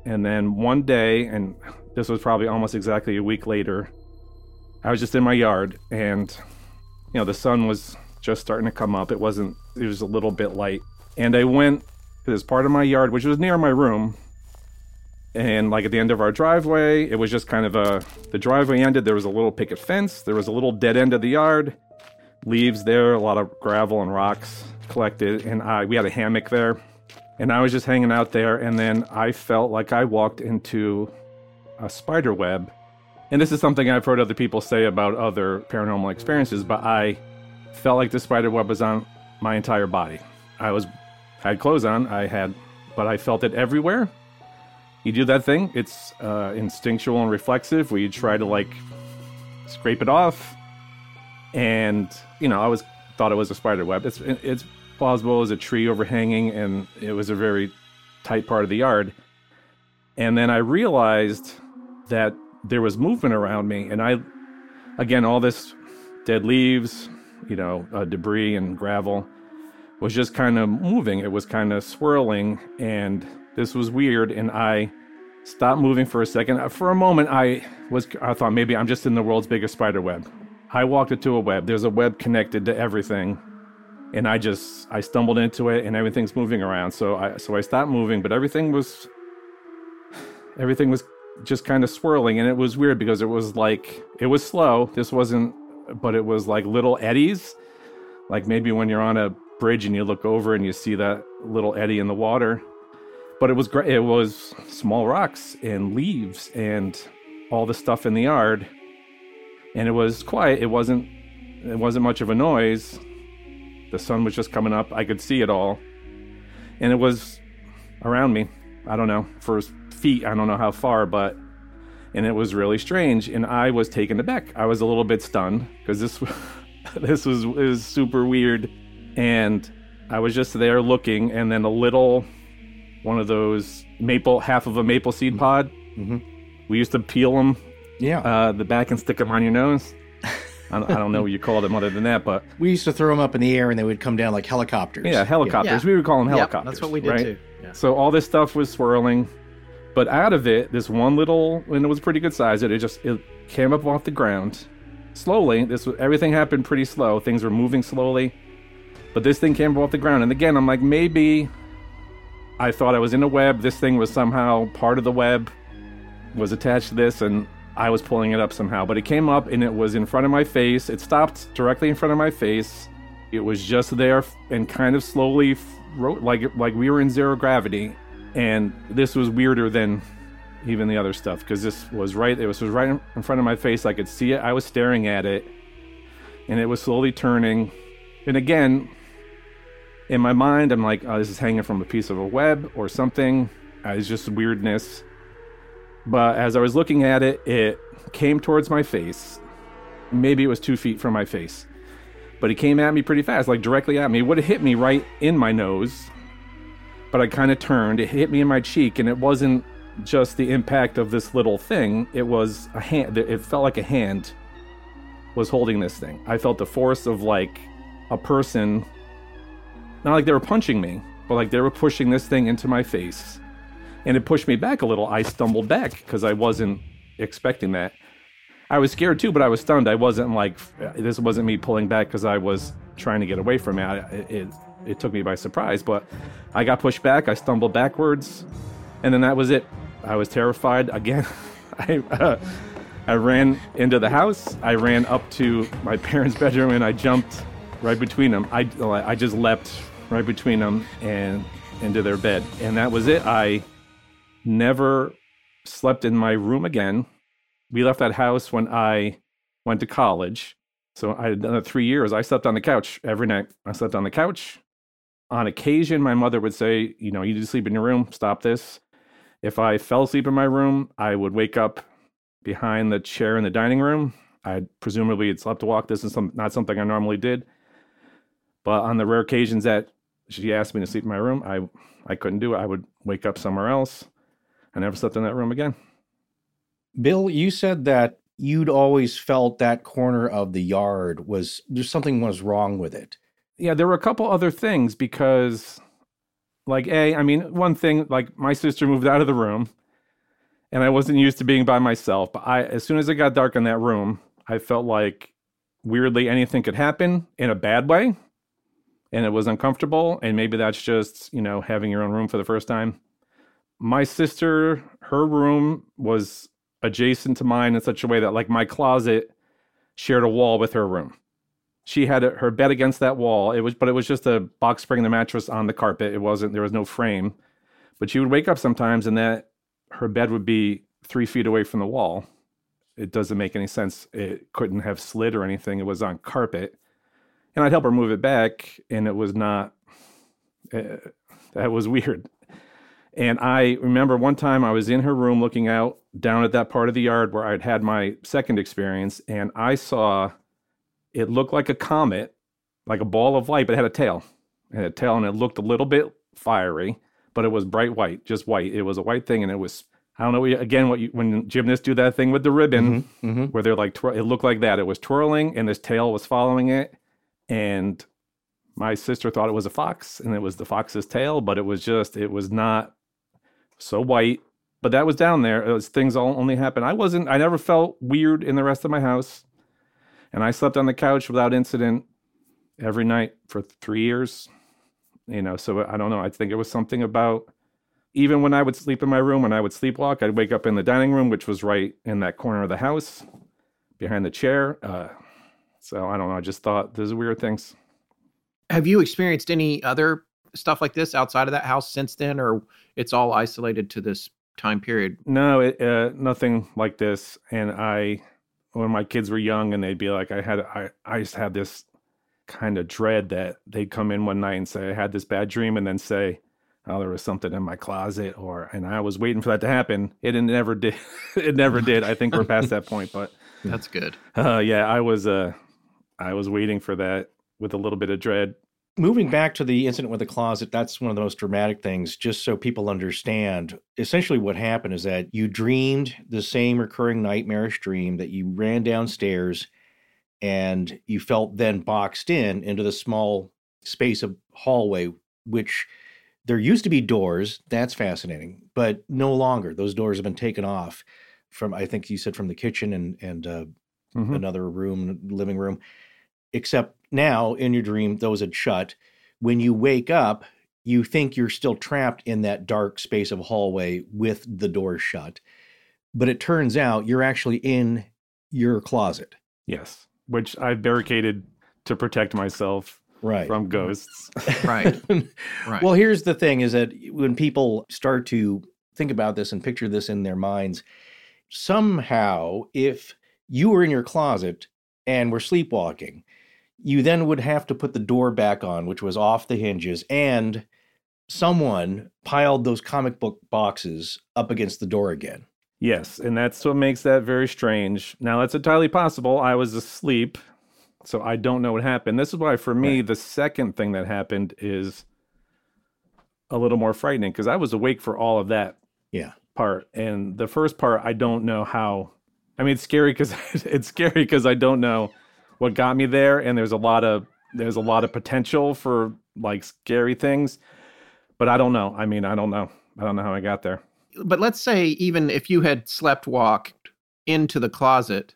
And then one day, and this was probably almost exactly a week later, I was just in my yard, and, the sun was just starting to come up. It was a little bit light. And I went to this part of my yard, which was near my room, and like at the end of our driveway, it was just kind of the driveway ended, there was a little picket fence, there was a little dead end of the yard, leaves there, a lot of gravel and rocks collected, and we had a hammock there, and I was just hanging out there, and then I felt like I walked into a spider web. And this is something I've heard other people say about other paranormal experiences, but I felt like the spider web was on my entire body. I had clothes on, but I felt it everywhere. You do that thing, it's instinctual and reflexive, where you try to scrape it off, and I thought it was a spider web. It's plausible as a tree overhanging, and it was a very tight part of the yard. And then I realized that there was movement around me, and all this dead leaves, debris and gravel was just kind of moving. It was kind of swirling, and this was weird, and I stopped moving for a second. For a moment, I thought maybe I'm just in the world's biggest spider web. I walked into a web. There's a web connected to everything, and I stumbled into it, and everything's moving around. So I stopped moving, but everything was just kind of swirling, and it was weird because it was slow. But it was like little eddies, like maybe when you're on a bridge and you look over and you see that little eddy in the water. But it was great. It was small rocks and leaves and all the stuff in the yard, and it was quiet. It wasn't much of a noise. The sun was just coming up. I could see it all, and it was around me. I don't know for feet. I don't know how far, and it was really strange. And I was taken aback. I was a little bit stunned because this was super weird, and I was just there looking, and then one of those half of a maple seed pod. Mm-hmm. We used to peel them, the back, and stick them on your nose. I don't know what you call them other than that, but we used to throw them up in the air and they would come down like helicopters. Yeah, helicopters. Yeah. We would call them helicopters. Yeah, that's what we did too. Yeah. So all this stuff was swirling, but out of it, this one little, and it was pretty good size. It came up off the ground slowly. Everything happened pretty slow. Things were moving slowly, but this thing came up off the ground. And again, I'm like, maybe. I thought I was in a web. This thing was somehow part of the web, was attached to this, and I was pulling it up somehow. But it came up, and it was in front of my face. It stopped directly in front of my face. It was just there and kind of slowly like we were in zero gravity. And this was weirder than even the other stuff because it was right in front of my face. I could see it. I was staring at it, and it was slowly turning. And again, in my mind, I'm like, oh, this is hanging from a piece of a web or something. It's just weirdness. But as I was looking at it, it came towards my face. Maybe it was 2 feet from my face. But it came at me pretty fast, like directly at me. It would have hit me right in my nose. But I kind of turned. It hit me in my cheek, and it wasn't just the impact of this little thing. It was a hand. It felt like a hand was holding this thing. I felt the force of like a person. Not like they were punching me, but like they were pushing this thing into my face. And it pushed me back a little. I stumbled back because I wasn't expecting that. I was scared too, but I was stunned. I wasn't like, this wasn't me pulling back because I was trying to get away from it. It took me by surprise, but I got pushed back. I stumbled backwards. And then that was it. I was terrified again. I ran into the house. I ran up to my parents' bedroom and I jumped right between them. I just leapt right between them and into their bed. And that was it. I never slept in my room again. We left that house when I went to college. So I had done it 3 years. I slept on the couch every night. I slept on the couch. On occasion, my mother would say, you know, you need to sleep in your room. Stop this. If I fell asleep in my room, I would wake up behind the chair in the dining room. I presumably had slept a walk. This is not something I normally did. But on the rare occasions that she asked me to sleep in my room, I couldn't do it. I would wake up somewhere else. I never slept in that room again. Bill, you said that you'd always felt that corner of the yard was, there's something was wrong with it. Yeah, there were a couple other things because, like, one thing, like, my sister moved out of the room and I wasn't used to being by myself. But as soon as it got dark in that room, I felt like, weirdly, anything could happen in a bad way. And it was uncomfortable. And maybe that's just, you know, having your own room for the first time. My sister, her room was adjacent to mine in such a way that, like, my closet shared a wall with her room. She had her bed against that wall. It was just a box spring, the mattress on the carpet. There was no frame, but she would wake up sometimes and that her bed would be 3 feet away from the wall. It doesn't make any sense. It couldn't have slid or anything. It was on carpet. And I'd help her move it back, and it was not, that was weird. And I remember one time I was in her room looking out down at that part of the yard where I'd had my second experience, and I saw, it looked like a comet, like a ball of light, but it had a tail. And it looked a little bit fiery, but it was bright white, just white. It was a white thing, and it was, I don't know, again, when gymnasts do that thing with the ribbon, where they're like, it looked like that. It was twirling, and this tail was following it. And my sister thought it was a fox, and it was the fox's tail, but it was not so white. But that was down there. Things all only happened. I never felt weird in the rest of my house. And I slept on the couch without incident every night for 3 years. You know, so I don't know. I think it was something about, even when I would sleep in my room, when I would sleepwalk, I'd wake up in the dining room, which was right in that corner of the house, behind the chair. So I don't know. I just thought those are weird things. Have you experienced any other stuff like this outside of that house since then, or it's all isolated to this time period? No, nothing like this. And when my kids were young, and they'd be like, I just had this kind of dread that they'd come in one night and say, I had this bad dream, and then say, oh, there was something in my closet, and I was waiting for that to happen. It never did. It never did. I think we're past that point, but that's good. I was waiting for that with a little bit of dread. Moving back to the incident with the closet, that's one of the most dramatic things, just so people understand. Essentially what happened is that you dreamed the same recurring nightmarish dream that you ran downstairs and you felt then boxed into the small space of hallway, which there used to be doors. That's fascinating, but no longer. Those doors have been taken off from, I think you said, from the kitchen and another room, living room, except now in your dream, those had shut. When you wake up, you think you're still trapped in that dark space of hallway with the door shut. But it turns out you're actually in your closet. Yes, which I've barricaded to protect myself from ghosts. Right. Well, here's the thing is that when people start to think about this and picture this in their minds, somehow if you were in your closet and were sleepwalking, you then would have to put the door back on, which was off the hinges, and someone piled those comic book boxes up against the door again. Yes, and that's what makes that very strange. Now, that's entirely possible. I was asleep, so I don't know what happened. This is why, for me, the second thing that happened is a little more frightening, because I was awake for all of that part. And the first part, I don't know how. I mean, it's scary because I don't know what got me there, and there's a lot of potential for, like, scary things, but I don't know. I mean, I don't know how I got there. But let's say even if you had sleepwalked into the closet,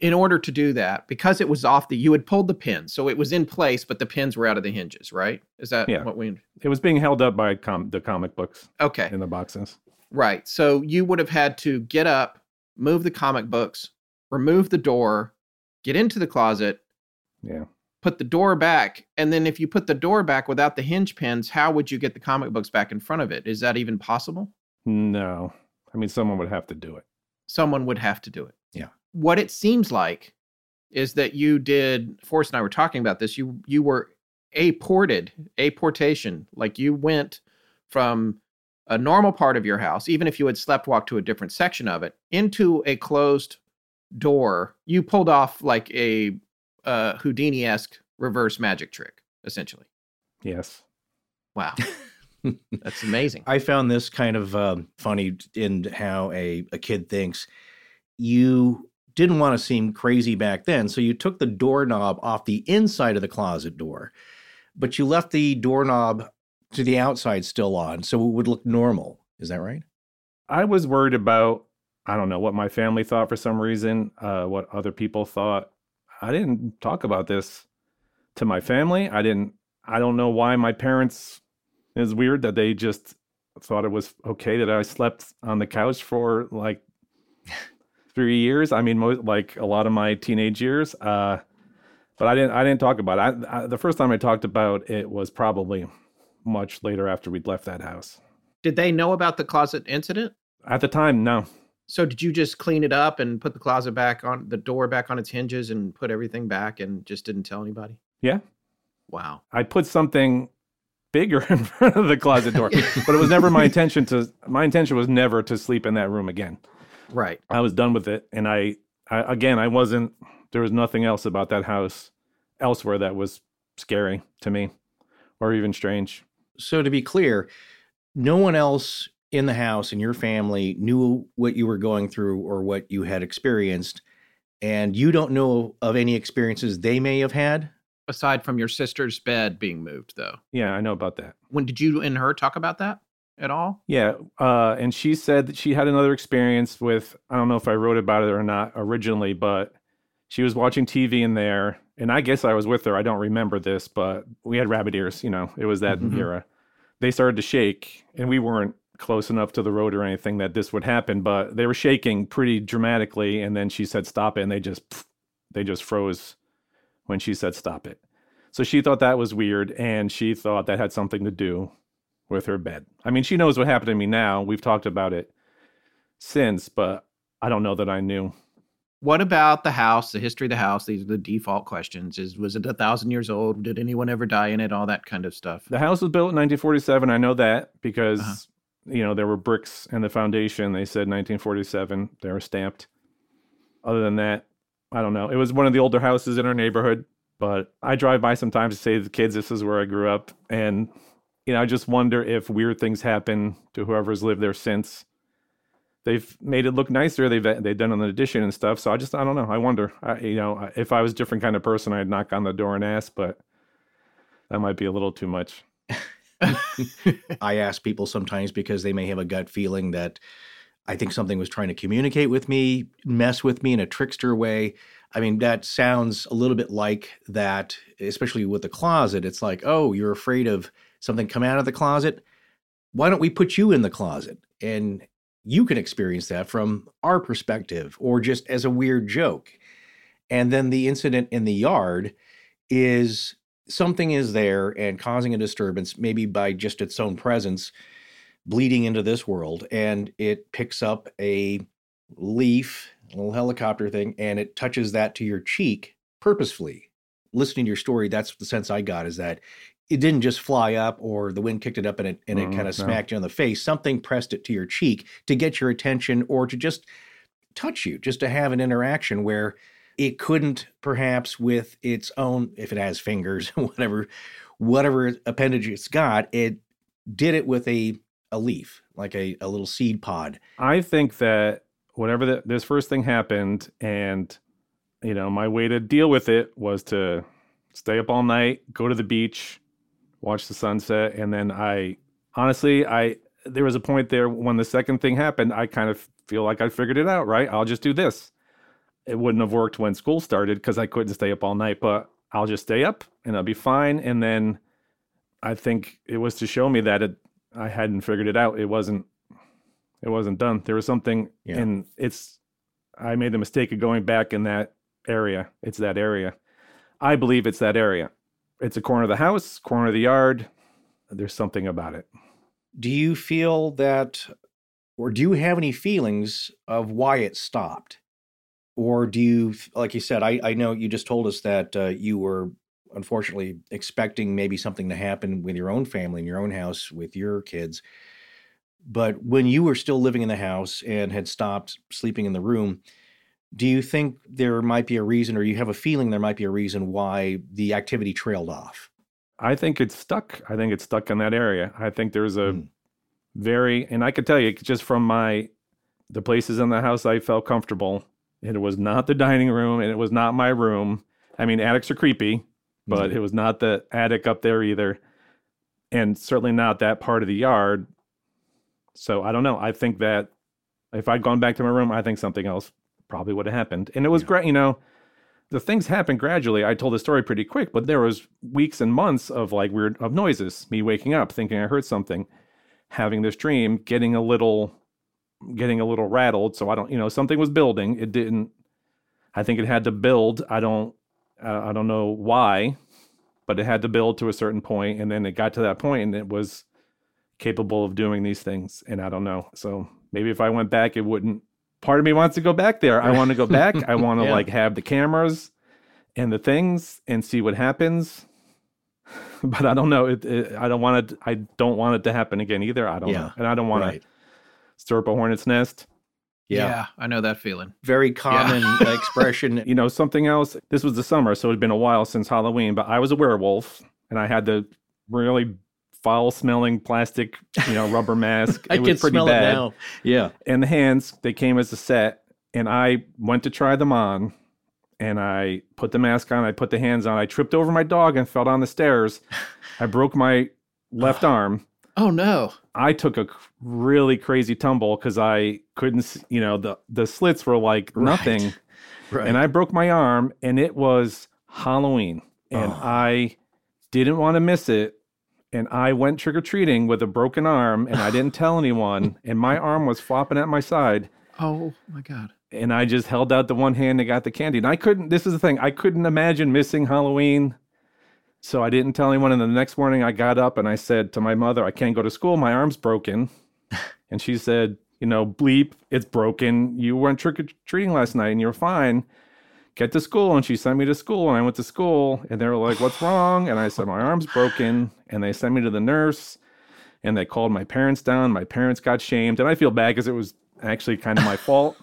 in order to do that, because it was you had pulled the pins, so it was in place, but the pins were out of the hinges, right? Is that what we? It was being held up by the comic books. Okay. In the boxes. Right. So you would have had to get up, move the comic books, remove the door, get into the closet, put the door back. And then if you put the door back without the hinge pins, how would you get the comic books back in front of it? Is that even possible? No. I mean, someone would have to do it. Yeah. What it seems like is that you did, Forrest and I were talking about this, you were apportation, like you went from a normal part of your house, even if you had sleptwalked to a different section of it, into a closed door. You pulled off like a Houdini-esque reverse magic trick, essentially. Yes. Wow. That's amazing. I found this kind of funny in how a kid thinks. You didn't want to seem crazy back then, so you took the doorknob off the inside of the closet door, but you left the doorknob to the outside still on, so it would look normal. Is that right? I was worried about, I don't know, what my family thought for some reason, what other people thought. I didn't talk about this to my family. I don't know why my parents, it was weird that they just thought it was okay that I slept on the couch for like 3 years. I mean, like a lot of my teenage years, but I didn't talk about it. The first time I talked about it was probably much later after we'd left that house. Did they know about the closet incident? At the time, no. So did you just clean it up and put the closet back on, the door back on its hinges and put everything back and just didn't tell anybody? Yeah. Wow. I put something bigger in front of the closet door, but it was never my intention to, my intention was never to sleep in that room again. Right. I was done with it. And I wasn't, there was nothing else about that house elsewhere that was scary to me or even strange. So to be clear, no one else in the house and your family knew what you were going through or what you had experienced, and you don't know of any experiences they may have had? Aside from your sister's bed being moved, though. Yeah, I know about that. When did you and her talk about that at all? Yeah, and she said that she had another experience with, I don't know if I wrote about it or not originally, but she was watching TV in there, and I guess I was with her. I don't remember this, but we had rabbit ears, you know, it was that era. They started to shake, and we weren't close enough to the road or anything that this would happen, but they were shaking pretty dramatically, and then she said stop it, and they just froze when she said stop it. So she thought that was weird, and she thought that had something to do with her bed. I mean, she knows what happened to me now. We've talked about it since, but I don't know that I knew. What about the house, the history of the house? These are the default questions. Was it 1,000 years old? Did anyone ever die in it? All that kind of stuff. The house was built in 1947. I know that because you know, there were bricks in the foundation. They said 1947. They were stamped. Other than that, I don't know. It was one of the older houses in our neighborhood, but I drive by sometimes to say to the kids, this is where I grew up. And, you know, I just wonder if weird things happen to whoever's lived there since. They've made it look nicer. They've done an addition and stuff. So I don't know. I wonder, you know, if I was a different kind of person, I'd knock on the door and ask, but that might be a little too much. I ask people sometimes because they may have a gut feeling that I think something was trying to communicate with me, mess with me in a trickster way. I mean, that sounds a little bit like that, especially with the closet. It's like, oh, you're afraid of something coming out of the closet? Why don't we put you in the closet? And you can experience that from our perspective or just as a weird joke. And then the incident in the yard is something is there and causing a disturbance, maybe by just its own presence, bleeding into this world. And it picks up a leaf, a little helicopter thing, and it touches that to your cheek purposefully. Listening to your story, that's the sense I got, is that it didn't just fly up or the wind kicked it up and it kind of smacked you on the face. Something pressed it to your cheek to get your attention or to just touch you, just to have an interaction where it couldn't, perhaps with its own, if it has fingers, whatever appendage it's got, it did it with a leaf, like a little seed pod. I think that whenever this first thing happened, and, you know, my way to deal with it was to stay up all night, go to the beach, watch the sunset, and then I honestly there was a point there when the second thing happened, I kind of feel like I figured it out, right? I'll just do this. It wouldn't have worked when school started because I couldn't stay up all night, but I'll just stay up and I'll be fine. And then I think it was to show me that I hadn't figured it out. It wasn't done. There was something, and I made the mistake of going back in that area. It's that area. I believe it's that area. It's a corner of the house, corner of the yard. There's something about it. Do you feel that, or do you have any feelings of why it stopped? Or do you, like you said, I know you just told us that you were unfortunately expecting maybe something to happen with your own family in your own house with your kids. But when you were still living in the house and had stopped sleeping in the room, do you think there might be a reason, or you have a feeling there might be a reason why the activity trailed off? I think it's stuck. I think it's stuck in that area. I think there's a very, and I could tell you just from the places in the house I felt comfortable. It was not the dining room, and it was not my room. I mean, attics are creepy, but it was not the attic up there either, and certainly not that part of the yard. So I don't know. I think that if I'd gone back to my room, I think something else probably would have happened. And it was great, you know, the things happened gradually. I told the story pretty quick, but there was weeks and months of like weird of noises, me waking up, thinking I heard something, having this dream, getting a little rattled. So I don't, you know, something was building. It didn't, I think it had to build. I don't know why, but it had to build to a certain point. And then it got to that point and it was capable of doing these things. And I don't know. So maybe if I went back, it wouldn't, part of me wants to go back there. I want to go back. I want to like have the cameras and the things and see what happens, but I don't know. I don't want it to happen again either. I don't know. And I don't want to stir up a hornet's nest. Yeah, I know that feeling. Very common expression. You know, something else. This was the summer, so it had been a while since Halloween, but I was a werewolf, and I had the really foul-smelling plastic, you know, rubber mask. It was pretty bad. It now. Yeah. And the hands, they came as a set, and I went to try them on, and I put the mask on, I put the hands on, I tripped over my dog and fell down the stairs. I broke my left arm. Oh, no. I took a really crazy tumble because I couldn't, you know, the slits were like nothing. Right. And I broke my arm, and it was Halloween. And I didn't want to miss it. And I went trick-or-treating with a broken arm, and I didn't tell anyone. And my arm was flopping at my side. Oh, my God. And I just held out the one hand and got the candy. And I couldn't, this is the thing, I couldn't imagine missing Halloween. So I didn't tell anyone, and the next morning I got up and I said to my mother, I can't go to school, my arm's broken. And she said, you know, bleep, it's broken. You weren't trick-or-treating last night and you're fine. Get to school. And she sent me to school, and I went to school, and they were like, what's wrong? And I said, my arm's broken. And they sent me to the nurse, and they called my parents down. My parents got shamed, and I feel bad because it was actually kind of my fault.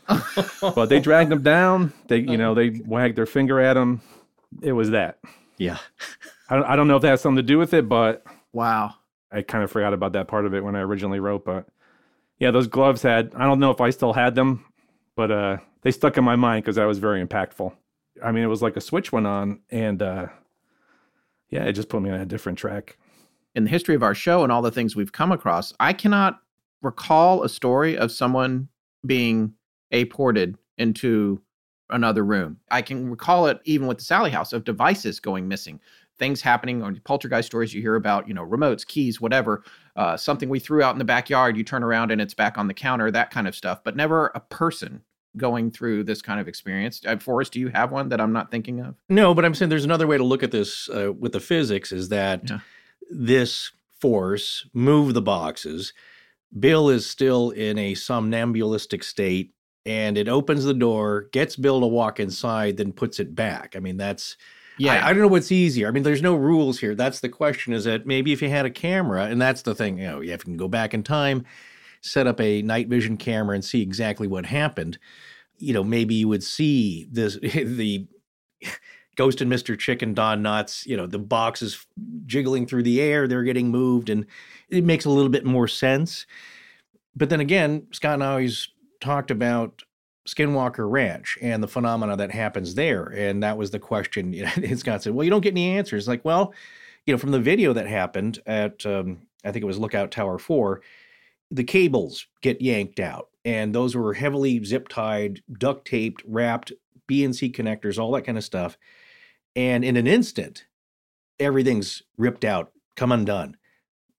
But they dragged them down. They, you know, they wagged their finger at them. It was that. Yeah. I don't know if that has something to do with it, but wow, I kind of forgot about that part of it when I originally wrote. But yeah, those gloves had, I don't know if I still had them, but they stuck in my mind because that was very impactful. I mean, it was like a switch went on, and yeah, it just put me on a different track. In the history of our show and all the things we've come across, I cannot recall a story of someone being apported into another room. I can recall it even with the Sally House of devices going missing. Things happening on poltergeist stories you hear about, you know, remotes, keys, whatever, something we threw out in the backyard, you turn around and it's back on the counter, that kind of stuff, but never a person going through this kind of experience. Forrest, do you have one that I'm not thinking of? No, but I'm saying there's another way to look at this with the physics is that this force moved the boxes. Bill is still in a somnambulistic state, and it opens the door, gets Bill to walk inside, then puts it back. I mean, that's... Yeah, I don't know what's easier. I mean, there's no rules here. That's the question, is that maybe if you had a camera, and that's the thing, you know, if you can go back in time, set up a night vision camera and see exactly what happened, you know, maybe you would see this, the Ghost and Mr. Chicken, Don Knotts, you know, the boxes jiggling through the air, they're getting moved, and it makes a little bit more sense. But then again, Scott and I always talked about Skinwalker Ranch and the phenomena that happens there. And that was the question. And Scott said, well, you don't get any answers. Like, well, you know, from the video that happened at, I think it was Lookout Tower 4, the cables get yanked out. And those were heavily zip-tied, duct-taped, wrapped, BNC connectors, all that kind of stuff. And in an instant, everything's ripped out, come undone.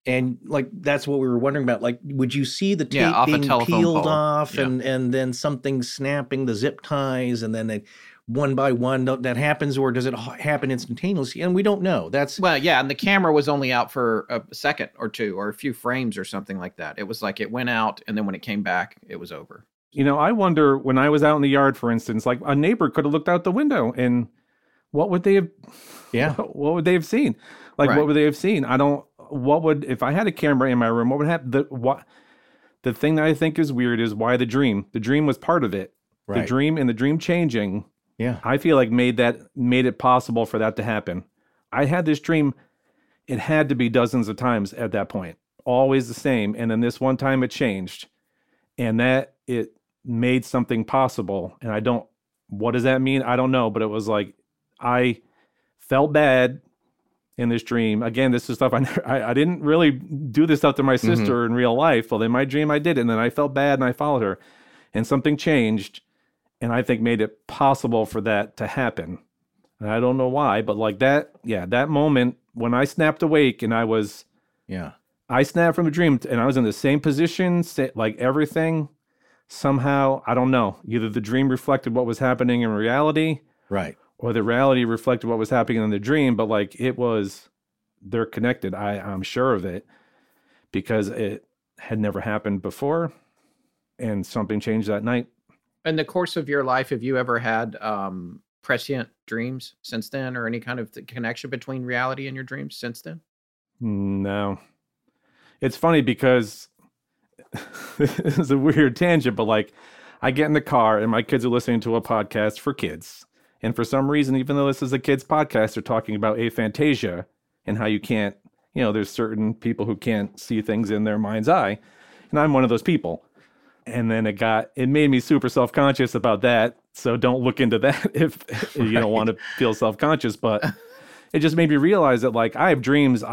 And like, that's what we were wondering about. Like, would you see the tape being peeled off and then something snapping the zip ties, and then they, one by one that happens, or does it happen instantaneously? And we don't know. That's and the camera was only out for a second or two or a few frames or something like that. It was like it went out, and then when it came back, it was over. You know, I wonder when I was out in the yard, for instance, like a neighbor could have looked out the window and what would they have? Yeah. What would they have seen? Like, right. What would they have seen? If I had a camera in my room, what would happen? The thing that I think is weird is why the dream. The dream was part of it. Right. The dream changing. Yeah. I feel like made it possible for that to happen. I had this dream. It had to be dozens of times at that point, always the same. And then this one time it changed and that it made something possible. And what does that mean? I don't know. But it was like, I felt bad in this dream. Again, this is stuff I didn't really do this stuff to my sister in real life. Well, in my dream I did. And then I felt bad and I followed her and something changed. And I think made it possible for that to happen. And I don't know why, but like that, yeah, that moment when I snapped awake and I snapped from a dream and I was in the same position, like everything somehow, I don't know, either the dream reflected what was happening in reality. Right. Or the reality reflected what was happening in the dream, but like they're connected. I'm sure of it because it had never happened before and something changed that night. In the course of your life, have you ever had prescient dreams since then or any kind of connection between reality and your dreams since then? No. It's funny because this is a weird tangent, but like I get in the car and my kids are listening to a podcast for kids. And for some reason, even though this is a kids podcast, they're talking about aphantasia and how you can't, you know, there's certain people who can't see things in their mind's eye. And I'm one of those people. And then it made me super self-conscious about that. So don't look into that if you don't want to feel self-conscious. But it just made me realize that like I have dreams.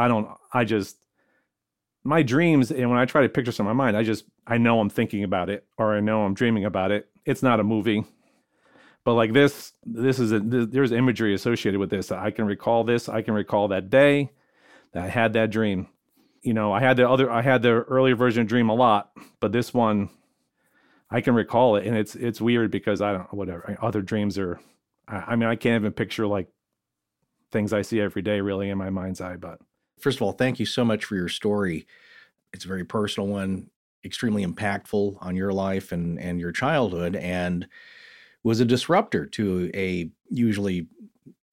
My dreams. And when I try to picture some in my mind, I know I'm thinking about it or I know I'm dreaming about it. It's not a movie. But like there's imagery associated with this. I can recall this. I can recall that day that I had that dream. You know, I had the earlier version of dream a lot, but this one, I can recall it. And it's weird because other dreams are, I mean, I can't even picture like things I see every day really in my mind's eye. But first of all, thank you so much for your story. It's a very personal one, extremely impactful on your life and your childhood. And was a disruptor to a usually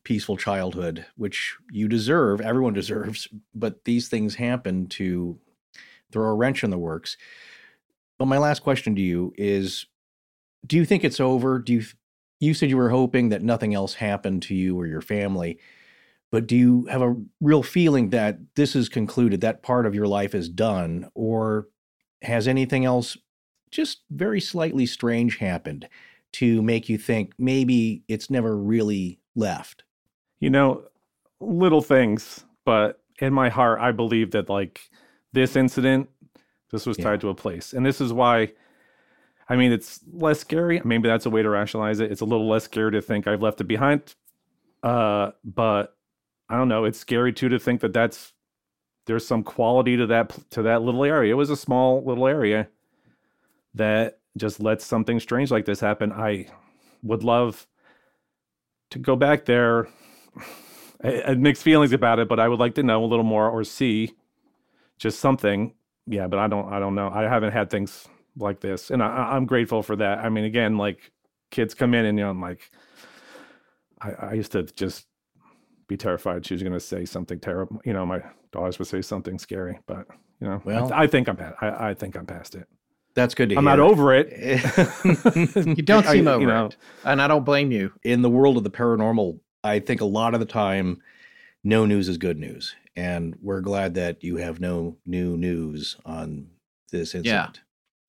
peaceful childhood, which you deserve, everyone deserves, but these things happen to throw a wrench in the works. But my last question to you is, do you think it's over? You said you were hoping that nothing else happened to you or your family, but do you have a real feeling that this is concluded, that part of your life is done, or has anything else just very slightly strange happened to make you think maybe it's never really left? You know, little things, but in my heart, I believe that like this incident, this was tied to a place. And this is why, I mean, it's less scary. Maybe that's a way to rationalize it. It's a little less scary to think I've left it behind. But I don't know. It's scary too, to think that there's some quality to that little area. It was a small little area that just let something strange like this happen. I would love to go back there. I had mixed feelings about it, but I would like to know a little more or see just something. Yeah, but I don't know. I haven't had things like this, and I'm grateful for that. I mean, again, like kids come in, and you know, I'm like, I used to just be terrified she was going to say something terrible. You know, my daughters would say something scary, but you know, well, I think I'm past it. That's good to hear. I'm not over it. You don't seem over it. And I don't blame you. In the world of the paranormal, I think a lot of the time, no news is good news. And we're glad that you have no new news on this incident.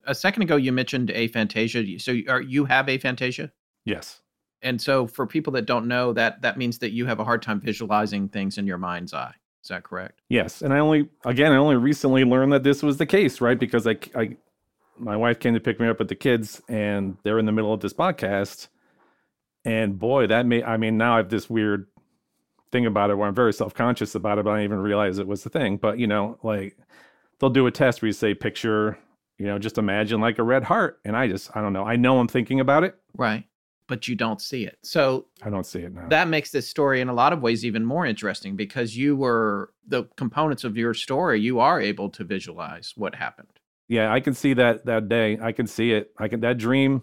Yeah. A second ago, you mentioned aphantasia. So you have aphantasia? Yes. And so for people that don't know, that means that you have a hard time visualizing things in your mind's eye. Is that correct? Yes. And I only recently learned that this was the case, right? Because my wife came to pick me up with the kids and they're in the middle of this podcast. And boy, now I have this weird thing about it where I'm very self-conscious about it, but I didn't even realize it was the thing. But, you know, like they'll do a test where you say picture, you know, just imagine like a red heart. And I don't know. I know I'm thinking about it. Right. But you don't see it. So I don't see it now. That makes this story in a lot of ways even more interesting because the components of your story, you are able to visualize what happened. Yeah, I can see that day. I can see it. That dream.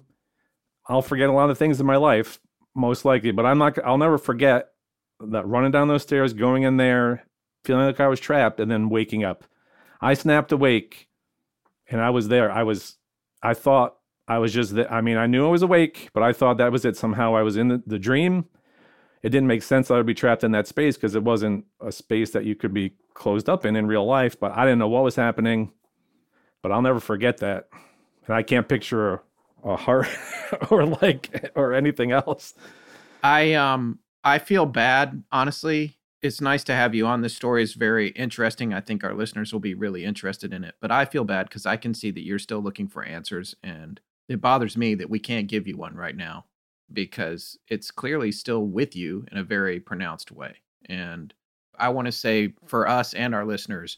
I'll forget a lot of things in my life, most likely, but I'll never forget that running down those stairs, going in there, feeling like I was trapped, and then waking up. I snapped awake, and I was there. I thought I was just there. I mean, I knew I was awake, but I thought that was it. Somehow I was in the dream. It didn't make sense that I would be trapped in that space because it wasn't a space that you could be closed up in real life, but I didn't know what was happening. But I'll never forget that. And I can't picture a heart or anything else. I feel bad, honestly. It's nice to have you on. This story is very interesting. I think our listeners will be really interested in it. But I feel bad because I can see that you're still looking for answers. And it bothers me that we can't give you one right now because it's clearly still with you in a very pronounced way. And I want to say for us and our listeners,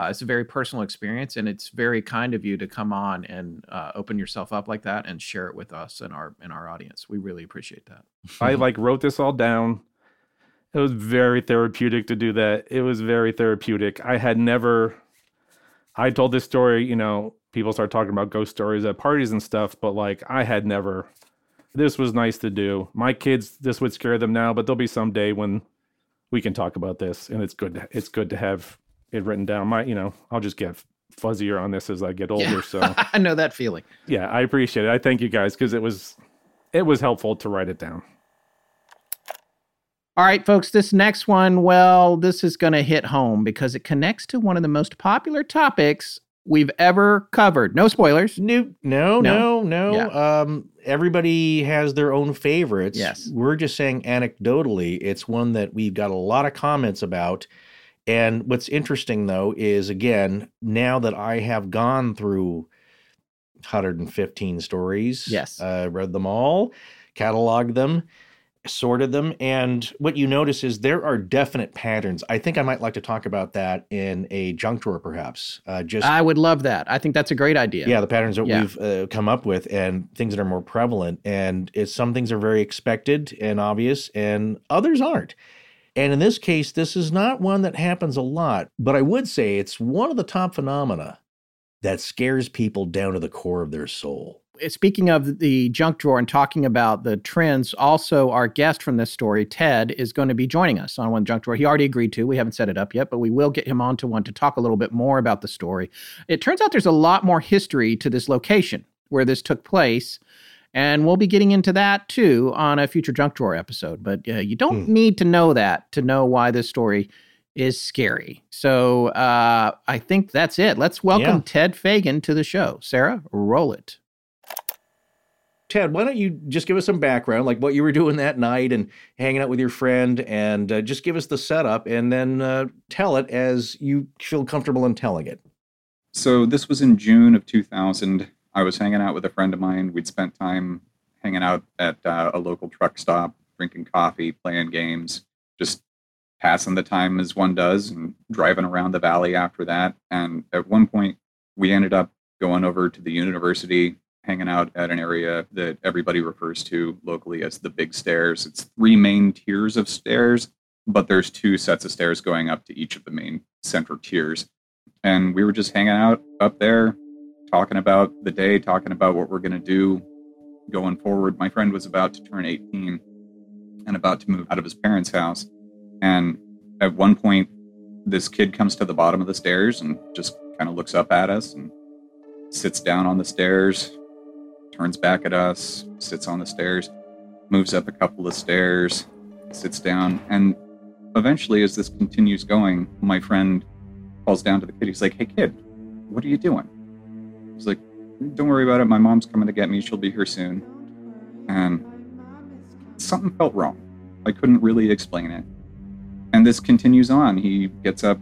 it's a very personal experience, and it's very kind of you to come on and open yourself up like that and share it with us and our audience. We really appreciate that. I wrote this all down. It was very therapeutic to do that. It was very therapeutic. I told this story, people start talking about ghost stories at parties and stuff, but this was nice to do. My kids, this would scare them now, but there'll be some day when we can talk about this, and it's good to have it written down. I'll just get fuzzier on this as I get older. Yeah. So I know that feeling. Yeah, I appreciate it. I thank you guys because it was helpful to write it down. All right, folks, this next one, this is going to hit home because it connects to one of the most popular topics we've ever covered. No spoilers. No. Yeah. Everybody has their own favorites. Yes. We're just saying anecdotally, it's one that we've got a lot of comments about. And what's interesting, though, is, again, now that I have gone through 115 stories, yes, read them all, cataloged them, sorted them, and what you notice is there are definite patterns. I think I might like to talk about that in a junk drawer, perhaps. I would love that. I think that's a great idea. Yeah, the patterns that we've come up with and things that are more prevalent. And some things are very expected and obvious, and others aren't. And in this case, this is not one that happens a lot, but I would say it's one of the top phenomena that scares people down to the core of their soul. Speaking of the junk drawer and talking about the trends, also our guest from this story, Ted, is going to be joining us on One Junk Drawer. He already agreed to. We haven't set it up yet, but we will get him on to one to talk a little bit more about the story. It turns out there's a lot more history to this location where this took place. And we'll be getting into that, too, on a future Junk Drawer episode. But you don't need to know that to know why this story is scary. So I think that's it. Let's welcome Ted Fagan to the show. Sarah, roll it. Ted, why don't you just give us some background, like what you were doing that night and hanging out with your friend, and just give us the setup and then tell it as you feel comfortable in telling it. So this was in June of 2000. I was hanging out with a friend of mine. We'd spent time hanging out at a local truck stop, drinking coffee, playing games, just passing the time as one does and driving around the valley after that. And at one point, we ended up going over to the university, hanging out at an area that everybody refers to locally as the Big Stairs. It's three main tiers of stairs, but there's two sets of stairs going up to each of the main central tiers. And we were just hanging out up there, talking about the day, talking about what we're going to do going forward. My friend was about to turn 18 and about to move out of his parents' house. And at one point, this kid comes to the bottom of the stairs and just kind of looks up at us and sits down on the stairs, turns back at us, sits on the stairs, moves up a couple of stairs, sits down. And eventually, as this continues going, my friend calls down to the kid. He's like, "Hey, kid, what are you doing?" He's like, "Don't worry about it. My mom's coming to get me. She'll be here soon." And something felt wrong. I couldn't really explain it. And this continues on. He gets up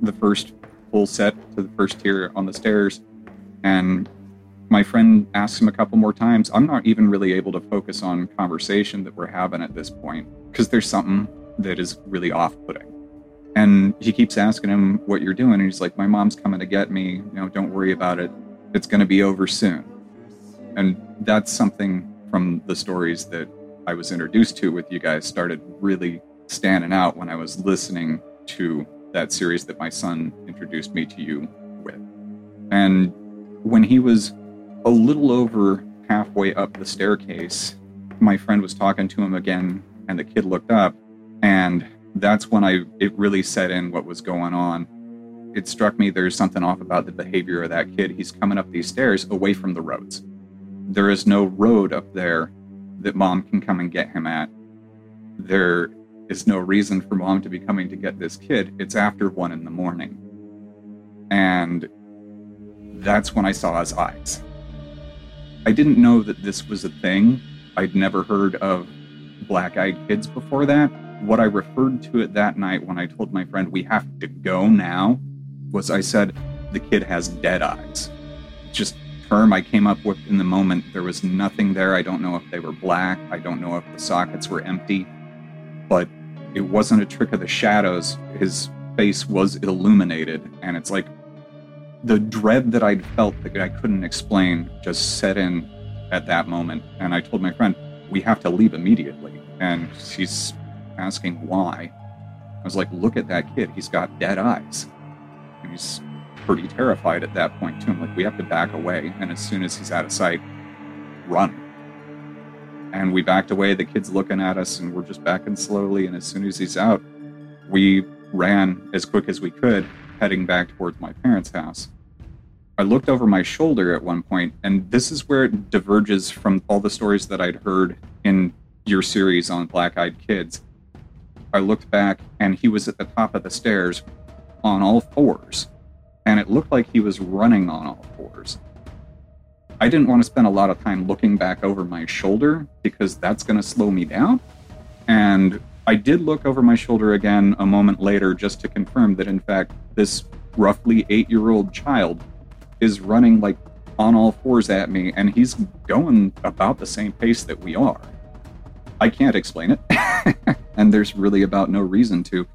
the first full set to the first tier on the stairs. And my friend asks him a couple more times. I'm not even really able to focus on conversation that we're having at this point because there's something that is really off-putting. And he keeps asking him, "What you're doing?" And he's like, "My mom's coming to get me. Don't worry about it. It's going to be over soon." And that's something from the stories that I was introduced to with you guys started really standing out when I was listening to that series that my son introduced me to you with. And When he was a little over halfway up the staircase, my friend was talking to him again, and the kid looked up, and that's when it really set in what was going on. It struck me there's something off about the behavior of that kid. He's coming up these stairs away from the roads. There is no road up there that Mom can come and get him at. There is no reason for Mom to be coming to get this kid. It's after 1 a.m. And that's when I saw his eyes. I didn't know that this was a thing. I'd never heard of Black-Eyed Kids before that. What I referred to it that night when I told my friend, we have to go now, was I said, the kid has dead eyes. Just term I came up with in the moment. There was nothing there. I don't know if they were black. I don't know if the sockets were empty. But it wasn't a trick of the shadows. His face was illuminated. And it's like the dread that I'd felt that I couldn't explain just set in at that moment. And I told my friend, we have to leave immediately. And she's asking why. I was like, look at that kid. He's got dead eyes. He's pretty terrified at that point, too. I'm like, we have to back away. And as soon as he's out of sight, run. And we backed away. The kid's looking at us, and we're just backing slowly. And as soon as he's out, we ran as quick as we could, heading back towards my parents' house. I looked over my shoulder at one point, and this is where it diverges from all the stories that I'd heard in your series on Black-Eyed Kids. I looked back, and he was at the top of the stairs on all fours, and it looked like he was running on all fours. I didn't want to spend a lot of time looking back over my shoulder because that's going to slow me down. And I did look over my shoulder again a moment later just to confirm that, in fact, this roughly 8-year-old child is running like on all fours at me, and he's going about the same pace that we are. I can't explain it, and there's really about no reason to.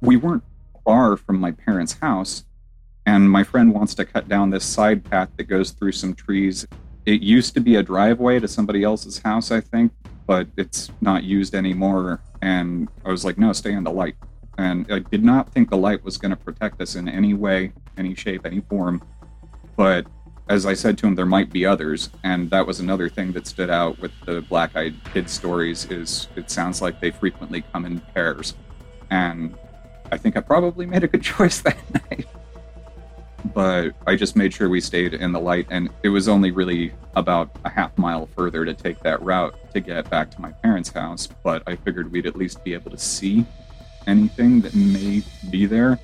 We weren't far from my parents' house, and my friend wants to cut down this side path that goes through some trees. It used to be a driveway to somebody else's house, I think, but it's not used anymore, and I was like, no, stay in the light. And I did not think the light was going to protect us in any way, any shape, any form, but as I said to him, there might be others, and that was another thing that stood out with the Black-Eyed Kid stories is it sounds like they frequently come in pairs, and I think I probably made a good choice that night. But I just made sure we stayed in the light, and it was only really about a half mile further to take that route to get back to my parents' house, but I figured we'd at least be able to see anything that may be there.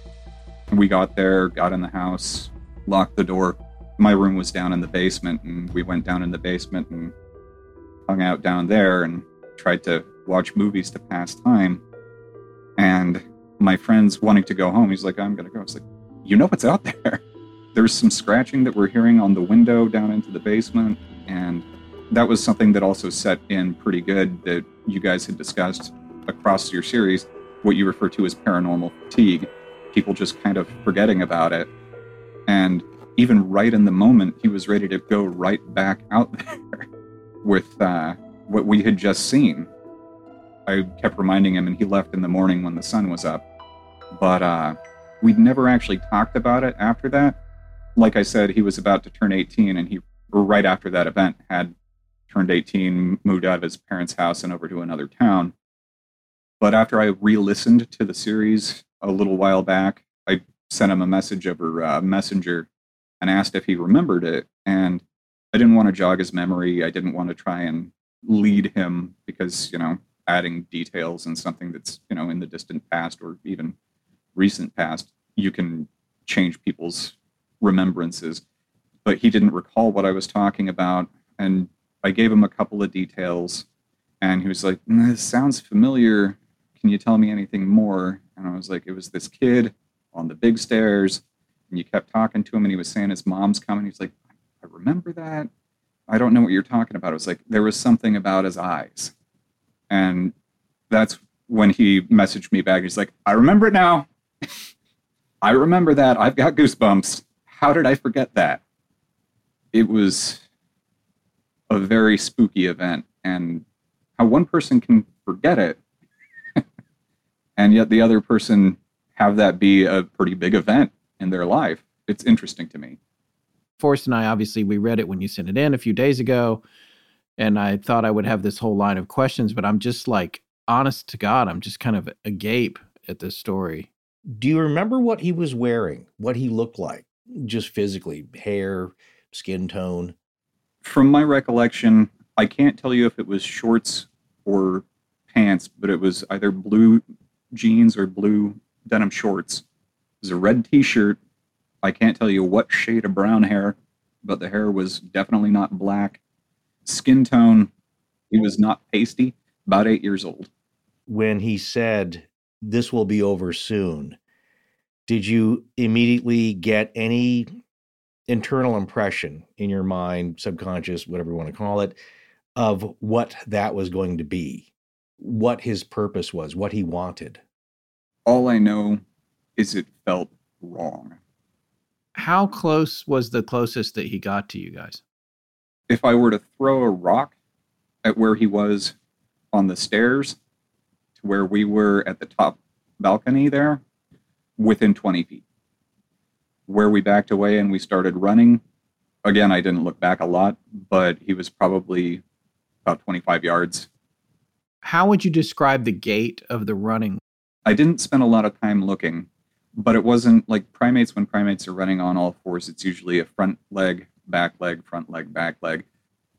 We got there, got in the house, locked the door. My room was down in the basement, and we went down in the basement and hung out down there and tried to watch movies to pass time. And my friend's wanting to go home. He's like, I'm going to go. I was like, you know what's out there? There's some scratching that we're hearing on the window down into the basement. And that was something that also set in pretty good that you guys had discussed across your series, what you refer to as paranormal fatigue, people just kind of forgetting about it. And even right in the moment, he was ready to go right back out there with what we had just seen. I kept reminding him, and he left in the morning when the sun was up. But we'd never actually talked about it after that. Like I said, he was about to turn 18, and he, right after that event, had turned 18, moved out of his parents' house and over to another town. But after I re-listened to the series a little while back, I sent him a message over Messenger and asked if he remembered it, and I didn't want to jog his memory. I didn't want to try and lead him because, you know, adding details and something that's, you know, in the distant past or even recent past, you can change people's remembrances. But he didn't recall what I was talking about, and I gave him a couple of details, and he was like, this sounds familiar. Can you tell me anything more? And I was like, it was this kid on the big stairs. And you kept talking to him, and he was saying his mom's coming. He was like, I remember that. I don't know what you're talking about. It was like, there was something about his eyes. And that's when he messaged me back. He's like, I remember it now. I remember that. I've got goosebumps. How did I forget that? It was a very spooky event. And how one person can forget it, and yet the other person have that be a pretty big event in their life. It's interesting to me. Forrest and I, obviously, we read it when you sent it in a few days ago, and I thought I would have this whole line of questions, but I'm just like, honest to God, I'm just kind of agape at this story. Do you remember what he was wearing, what he looked like, just physically, hair, skin tone? From my recollection, I can't tell you if it was shorts or pants, but it was either blue jeans or blue denim shorts. It was a red t-shirt. I can't tell you what shade of brown hair, but the hair was definitely not black. Skin tone, he was not pasty, about 8 years old. When he said, "This will be over soon," did you immediately get any internal impression in your mind, subconscious, whatever you want to call it, of what that was going to be, what his purpose was, what he wanted? All I know is it felt wrong. How close was the closest that he got to you guys? If I were to throw a rock at where he was on the stairs to where we were at the top balcony there, within 20 feet. Where we backed away and we started running, again, I didn't look back a lot, but he was probably about 25 yards. How would you describe the gait of the running? I didn't spend a lot of time looking, but it wasn't like primates. When primates are running on all fours, it's usually a front leg, back leg, front leg, back leg.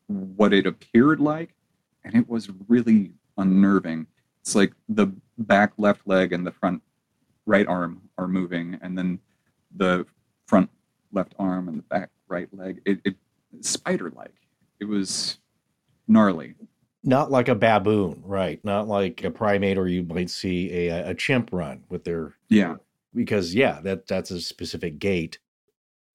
What it appeared like, and it was really unnerving. It's like the back left leg and the front right arm are moving, and then the front left arm and the back right leg. It spider-like. It was gnarly. Not like a baboon, right? Not like a primate, or you might see a chimp run with their... Yeah. Because, yeah, that's a specific gait.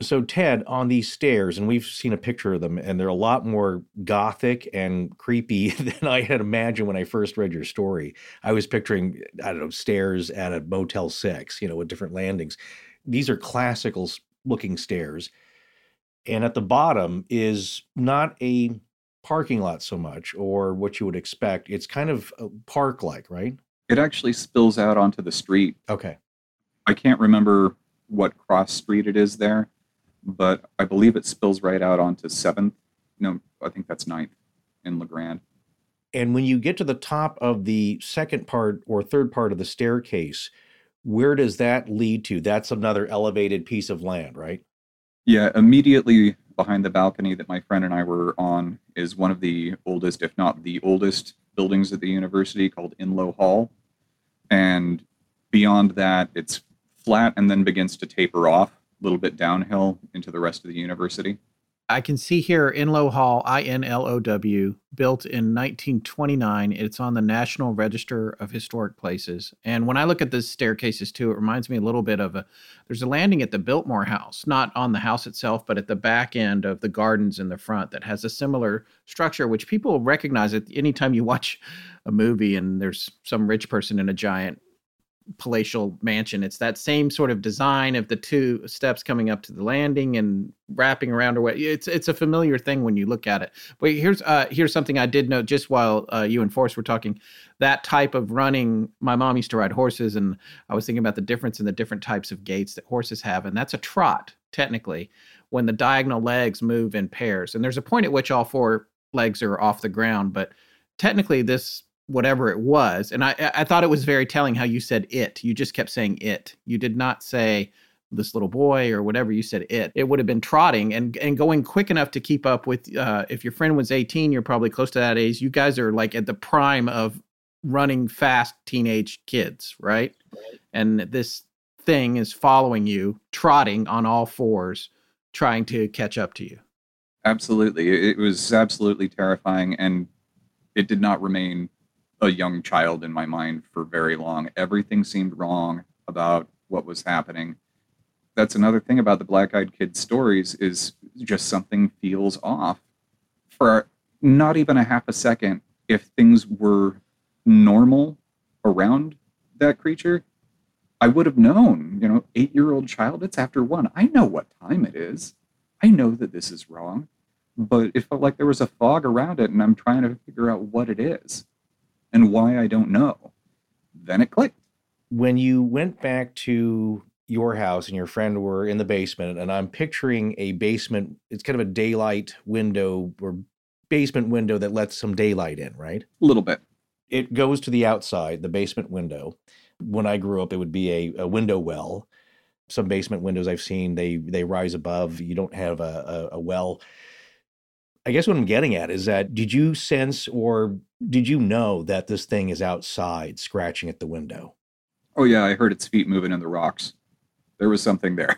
So, Ted, on these stairs, and we've seen a picture of them, and they're a lot more gothic and creepy than I had imagined when I first read your story. I was picturing, I don't know, stairs at a Motel 6, you know, with different landings. These are classical-looking stairs. And at the bottom is not a parking lot so much, or what you would expect. It's kind of park-like, right? It actually spills out onto the street. Okay. I can't remember what cross street it is there, but I believe it spills right out onto 7th. No, I think that's 9th in LeGrand. And when you get to the top of the second part or third part of the staircase, where does that lead to? That's another elevated piece of land, right? Yeah, immediately behind the balcony that my friend and I were on is one of the oldest, if not the oldest, buildings at the university, called Inlow Hall. And beyond that, it's flat and then begins to taper off a little bit downhill into the rest of the university. I can see here Inlow Hall, I-N-L-O-W, built in 1929. It's on the National Register of Historic Places. And when I look at the staircases, too, it reminds me a little bit of there's a landing at the Biltmore House, not on the house itself, but at the back end of the gardens in the front that has a similar structure, which people recognize it anytime you watch a movie and there's some rich person in a giant palatial mansion. It's that same sort of design of the two steps coming up to the landing and wrapping around away. It's a familiar thing when you look at it. But here's something I did note just while you and Forrest were talking. That type of running, my mom used to ride horses, and I was thinking about the difference in the different types of gaits that horses have, and that's a trot, technically, when the diagonal legs move in pairs. And there's a point at which all four legs are off the ground, but technically this whatever it was. And I thought it was very telling how you said it. You just kept saying it. You did not say this little boy or whatever. You said it. It would have been trotting and going quick enough to keep up with, if your friend was 18, you're probably close to that age. You guys are like at the prime of running fast teenage kids, right? And this thing is following you, trotting on all fours, trying to catch up to you. Absolutely. It was absolutely terrifying. And it did not remain a young child in my mind for very long. Everything seemed wrong about what was happening. That's another thing about the Black-Eyed Kids stories, is just something feels off. For not even a half a second, if things were normal around that creature, I would have known, 8-year-old child, it's after 1. I know what time it is. I know that this is wrong, but it felt like there was a fog around it, and I'm trying to figure out what it is. And why, I don't know. Then it clicked. When you went back to your house and your friend were in the basement, and I'm picturing a basement. It's kind of a daylight window or basement window that lets some daylight in, right? A little bit. It goes to the outside, the basement window. When I grew up, it would be a window well. Some basement windows I've seen, they rise above. You don't have a well. I guess what I'm getting at is that did you sense or did you know that this thing is outside scratching at the window? Oh, yeah. I heard its feet moving in the rocks. There was something there.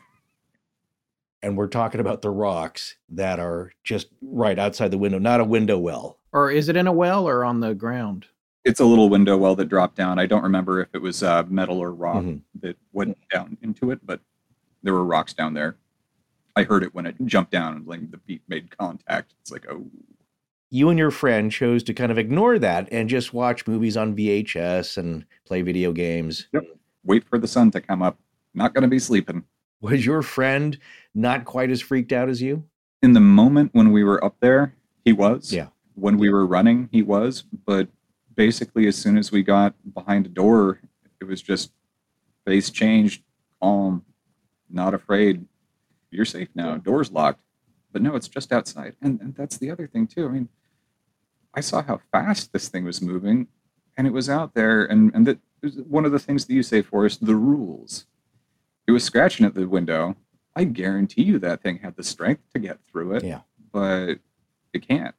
And we're talking about the rocks that are just right outside the window, not a window well. Or is it in a well or on the ground? It's a little window well that dropped down. I don't remember if it was metal or rock that went down into it, but there were rocks down there. I heard it when it jumped down and like the feet made contact. It's like, oh. You and your friend chose to kind of ignore that and just watch movies on VHS and play video games. Yep. Wait for the sun to come up. Not going to be sleeping. Was your friend not quite as freaked out as you? In the moment when we were up there, he was. Yeah. When we were running, he was. But basically, as soon as we got behind a door, it was just face changed, calm, not afraid. You're safe now. Door's locked. But no, it's just outside. And that's the other thing, too. I mean, I saw how fast this thing was moving, and it was out there. And that was one of the things that you say, Forrest, the rules. It was scratching at the window. I guarantee you that thing had the strength to get through it. Yeah. But it can't.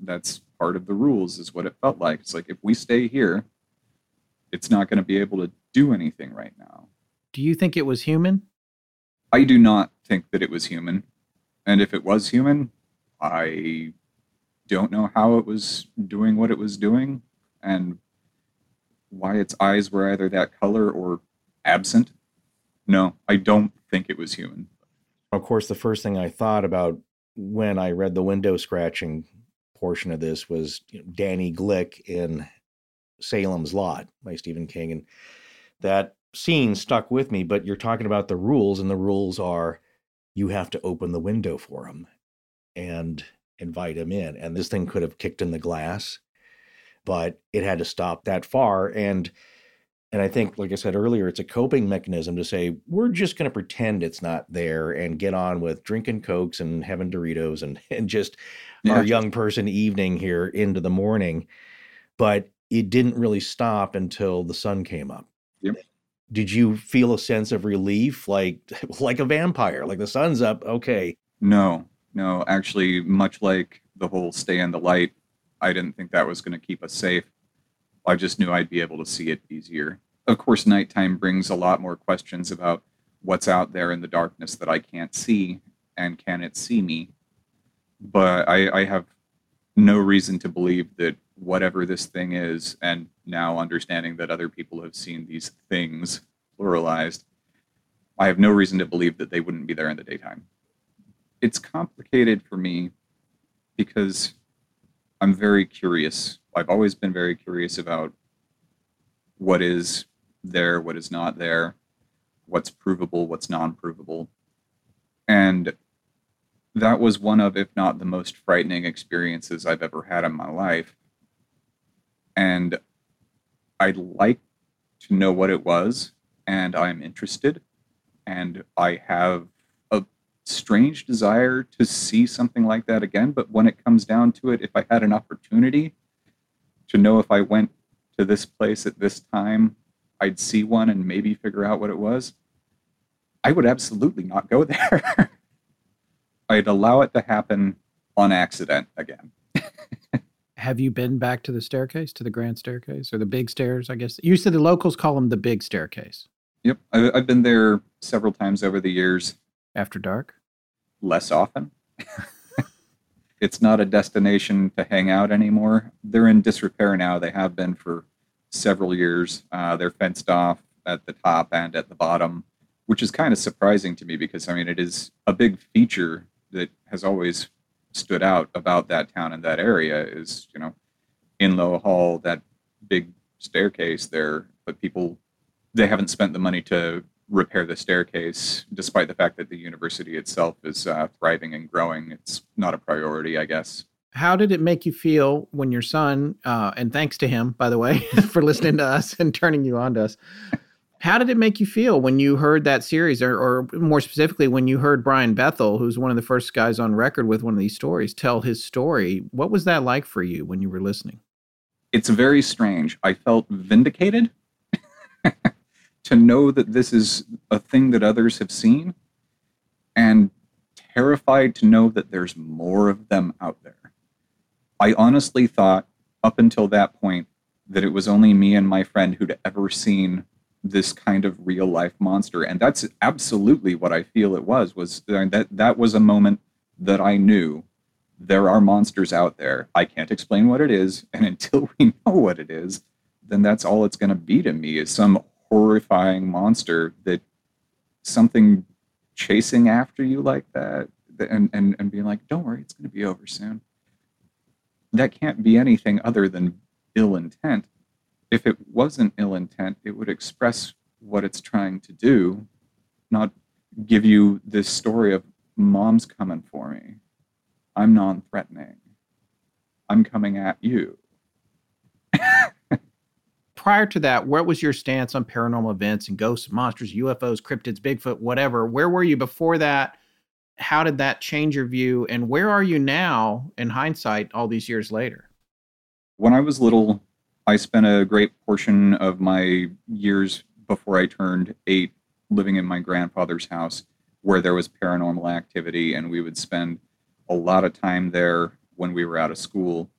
That's part of the rules is what it felt like. It's like, if we stay here, it's not going to be able to do anything right now. Do you think it was human? I do not think that it was human. And if it was human, I don't know how it was doing what it was doing and why its eyes were either that color or absent. No, I don't think it was human. Of course, the first thing I thought about when I read the window scratching portion of this was Danny Glick in Salem's Lot by Stephen King. And that scene stuck with me, but you're talking about the rules, and the rules are you have to open the window for him and invite him in. And this thing could have kicked in the glass, but it had to stop that far. And I think, like I said earlier, it's a coping mechanism to say, we're just going to pretend it's not there and get on with drinking Cokes and having Doritos and just our young person evening here into the morning. But it didn't really stop until the sun came up. Yep. Did you feel a sense of relief, like a vampire, like the sun's up? Okay. No, actually, much like the whole stay in the light, I didn't think that was going to keep us safe. I just knew I'd be able to see it easier. Of course, nighttime brings a lot more questions about what's out there in the darkness that I can't see, and can it see me? But I have no reason to believe that whatever this thing is, and now understanding that other people have seen these things pluralized, I have no reason to believe that they wouldn't be there in the daytime. It's complicated for me because I'm very curious. I've always been very curious about what is there, what is not there, what's provable, what's non-provable. And that was one of, if not the most frightening experiences I've ever had in my life. And I'd like to know what it was, and I'm interested, and I have a strange desire to see something like that again. But when it comes down to it, if I had an opportunity to know if I went to this place at this time, I'd see one and maybe figure out what it was, I would absolutely not go there. I'd allow it to happen on accident again. Have you been back to the staircase, to the grand staircase, or the big stairs, I guess? You said the locals call them the big staircase. Yep. I've been there several times over the years. After dark? Less often. It's not a destination to hang out anymore. They're in disrepair now. They have been for several years. They're fenced off at the top and at the bottom, which is kind of surprising to me because, I mean, it is a big feature that has always stood out about that town and that area is, Inlow Hall, that big staircase there. But people, they haven't spent the money to repair the staircase, despite the fact that the university itself is thriving and growing. It's not a priority, I guess. How did it make you feel when your son, and thanks to him, by the way, for listening to us and turning you on to us, How did it make you feel when you heard that series, or more specifically, when you heard Brian Bethel, who's one of the first guys on record with one of these stories, tell his story? What was that like for you when you were listening? It's very strange. I felt vindicated to know that this is a thing that others have seen, and terrified to know that there's more of them out there. I honestly thought up until that point that it was only me and my friend who'd ever seen this kind of real life monster. And that's absolutely what I feel it was that was a moment that I knew there are monsters out there. I can't explain what it is. And until we know what it is, then that's all it's going to be to me, is some horrifying monster, that something chasing after you like that and being like, don't worry, it's going to be over soon. That can't be anything other than ill intent. If it wasn't ill intent, it would express what it's trying to do, not give you this story of mom's coming for me. I'm non-threatening. I'm coming at you. Prior to that, what was your stance on paranormal events and ghosts, monsters, UFOs, cryptids, Bigfoot, whatever? Where were you before that? How did that change your view? And where are you now, in hindsight, all these years later? When I was little, I spent a great portion of my years before I turned 8 living in my grandfather's house, where there was paranormal activity, and we would spend a lot of time there when we were out of school.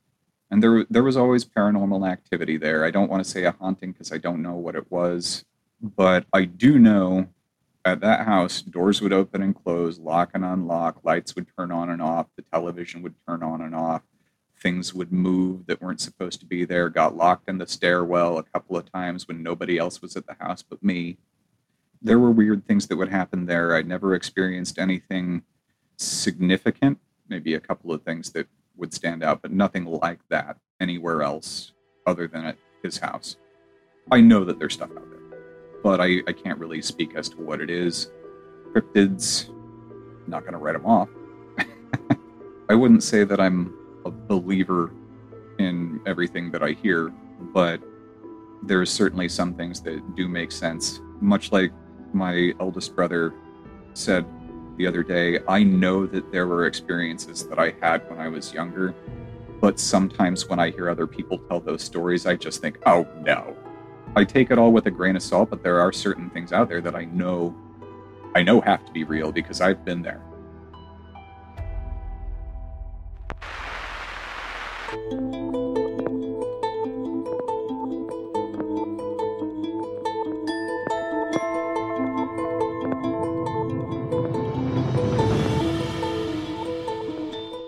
And there was always paranormal activity there. I don't want to say a haunting because I don't know what it was, but I do know at that house, doors would open and close, lock and unlock, lights would turn on and off, the television would turn on and off. Things would move that weren't supposed to be there, got locked in the stairwell a couple of times when nobody else was at the house but me. There were weird things that would happen there. I never experienced anything significant, maybe a couple of things that would stand out, but nothing like that anywhere else other than at his house. I know that there's stuff out there, but I can't really speak as to what it is. Cryptids, not going to write them off. I wouldn't say that I'm a believer in everything that I hear, but there's certainly some things that do make sense. Much like my eldest brother said the other day, I know that there were experiences that I had when I was younger, but sometimes when I hear other people tell those stories, I just think, oh no. I take it all with a grain of salt, but there are certain things out there that I know have to be real because I've been there.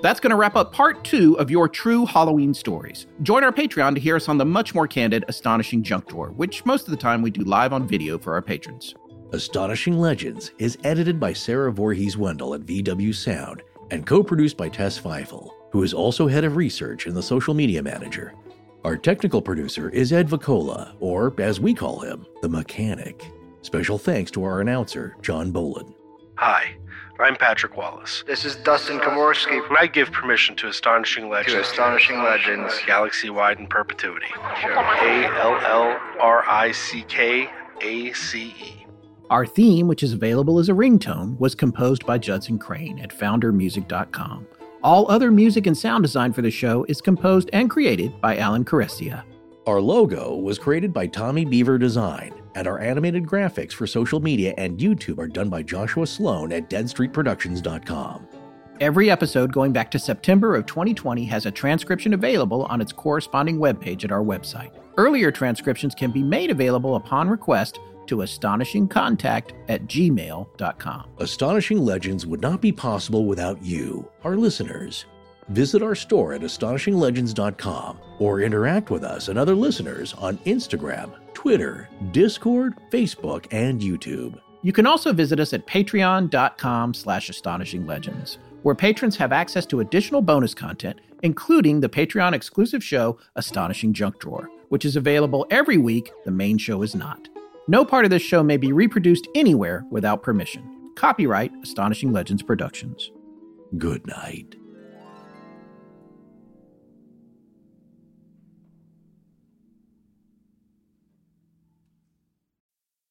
That's going to wrap up part 2 of your True Halloween Stories. Join our Patreon to hear us on the much more candid Astonishing Junk Drawer, which most of the time we do live on video for our patrons. Astonishing Legends is edited by Sarah Voorhees-Wendell at VW Sound and co-produced by Tess Feifel, who is also head of research and the social media manager. Our technical producer is Ed Vicola, or as we call him, the Mechanic. Special thanks to our announcer, John Bolin. Hi, I'm Patrick Wallace. This is Dustin Komorski. And I give permission to Astonishing Legends. To Astonishing Legends. Galaxy-wide in perpetuity. Sure. ALLRICKACE. Our theme, which is available as a ringtone, was composed by Judson Crane at foundermusic.com. All other music and sound design for the show is composed and created by Alan Caressia. Our logo was created by Tommy Beaver Design, and our animated graphics for social media and YouTube are done by Joshua Sloan at deadstreetproductions.com. Every episode going back to September of 2020 has a transcription available on its corresponding webpage at our website. Earlier transcriptions can be made available upon request to astonishingcontact@gmail.com. Astonishing Legends would not be possible without you, our listeners. Visit our store at astonishinglegends.com or interact with us and other listeners on Instagram, Twitter, Discord, Facebook, and YouTube. You can also visit us at patreon.com/astonishinglegends, where patrons have access to additional bonus content, including the Patreon-exclusive show Astonishing Junk Drawer, which is available every week. The main show is not. No part of this show may be reproduced anywhere without permission. Copyright Astonishing Legends Productions. Good night.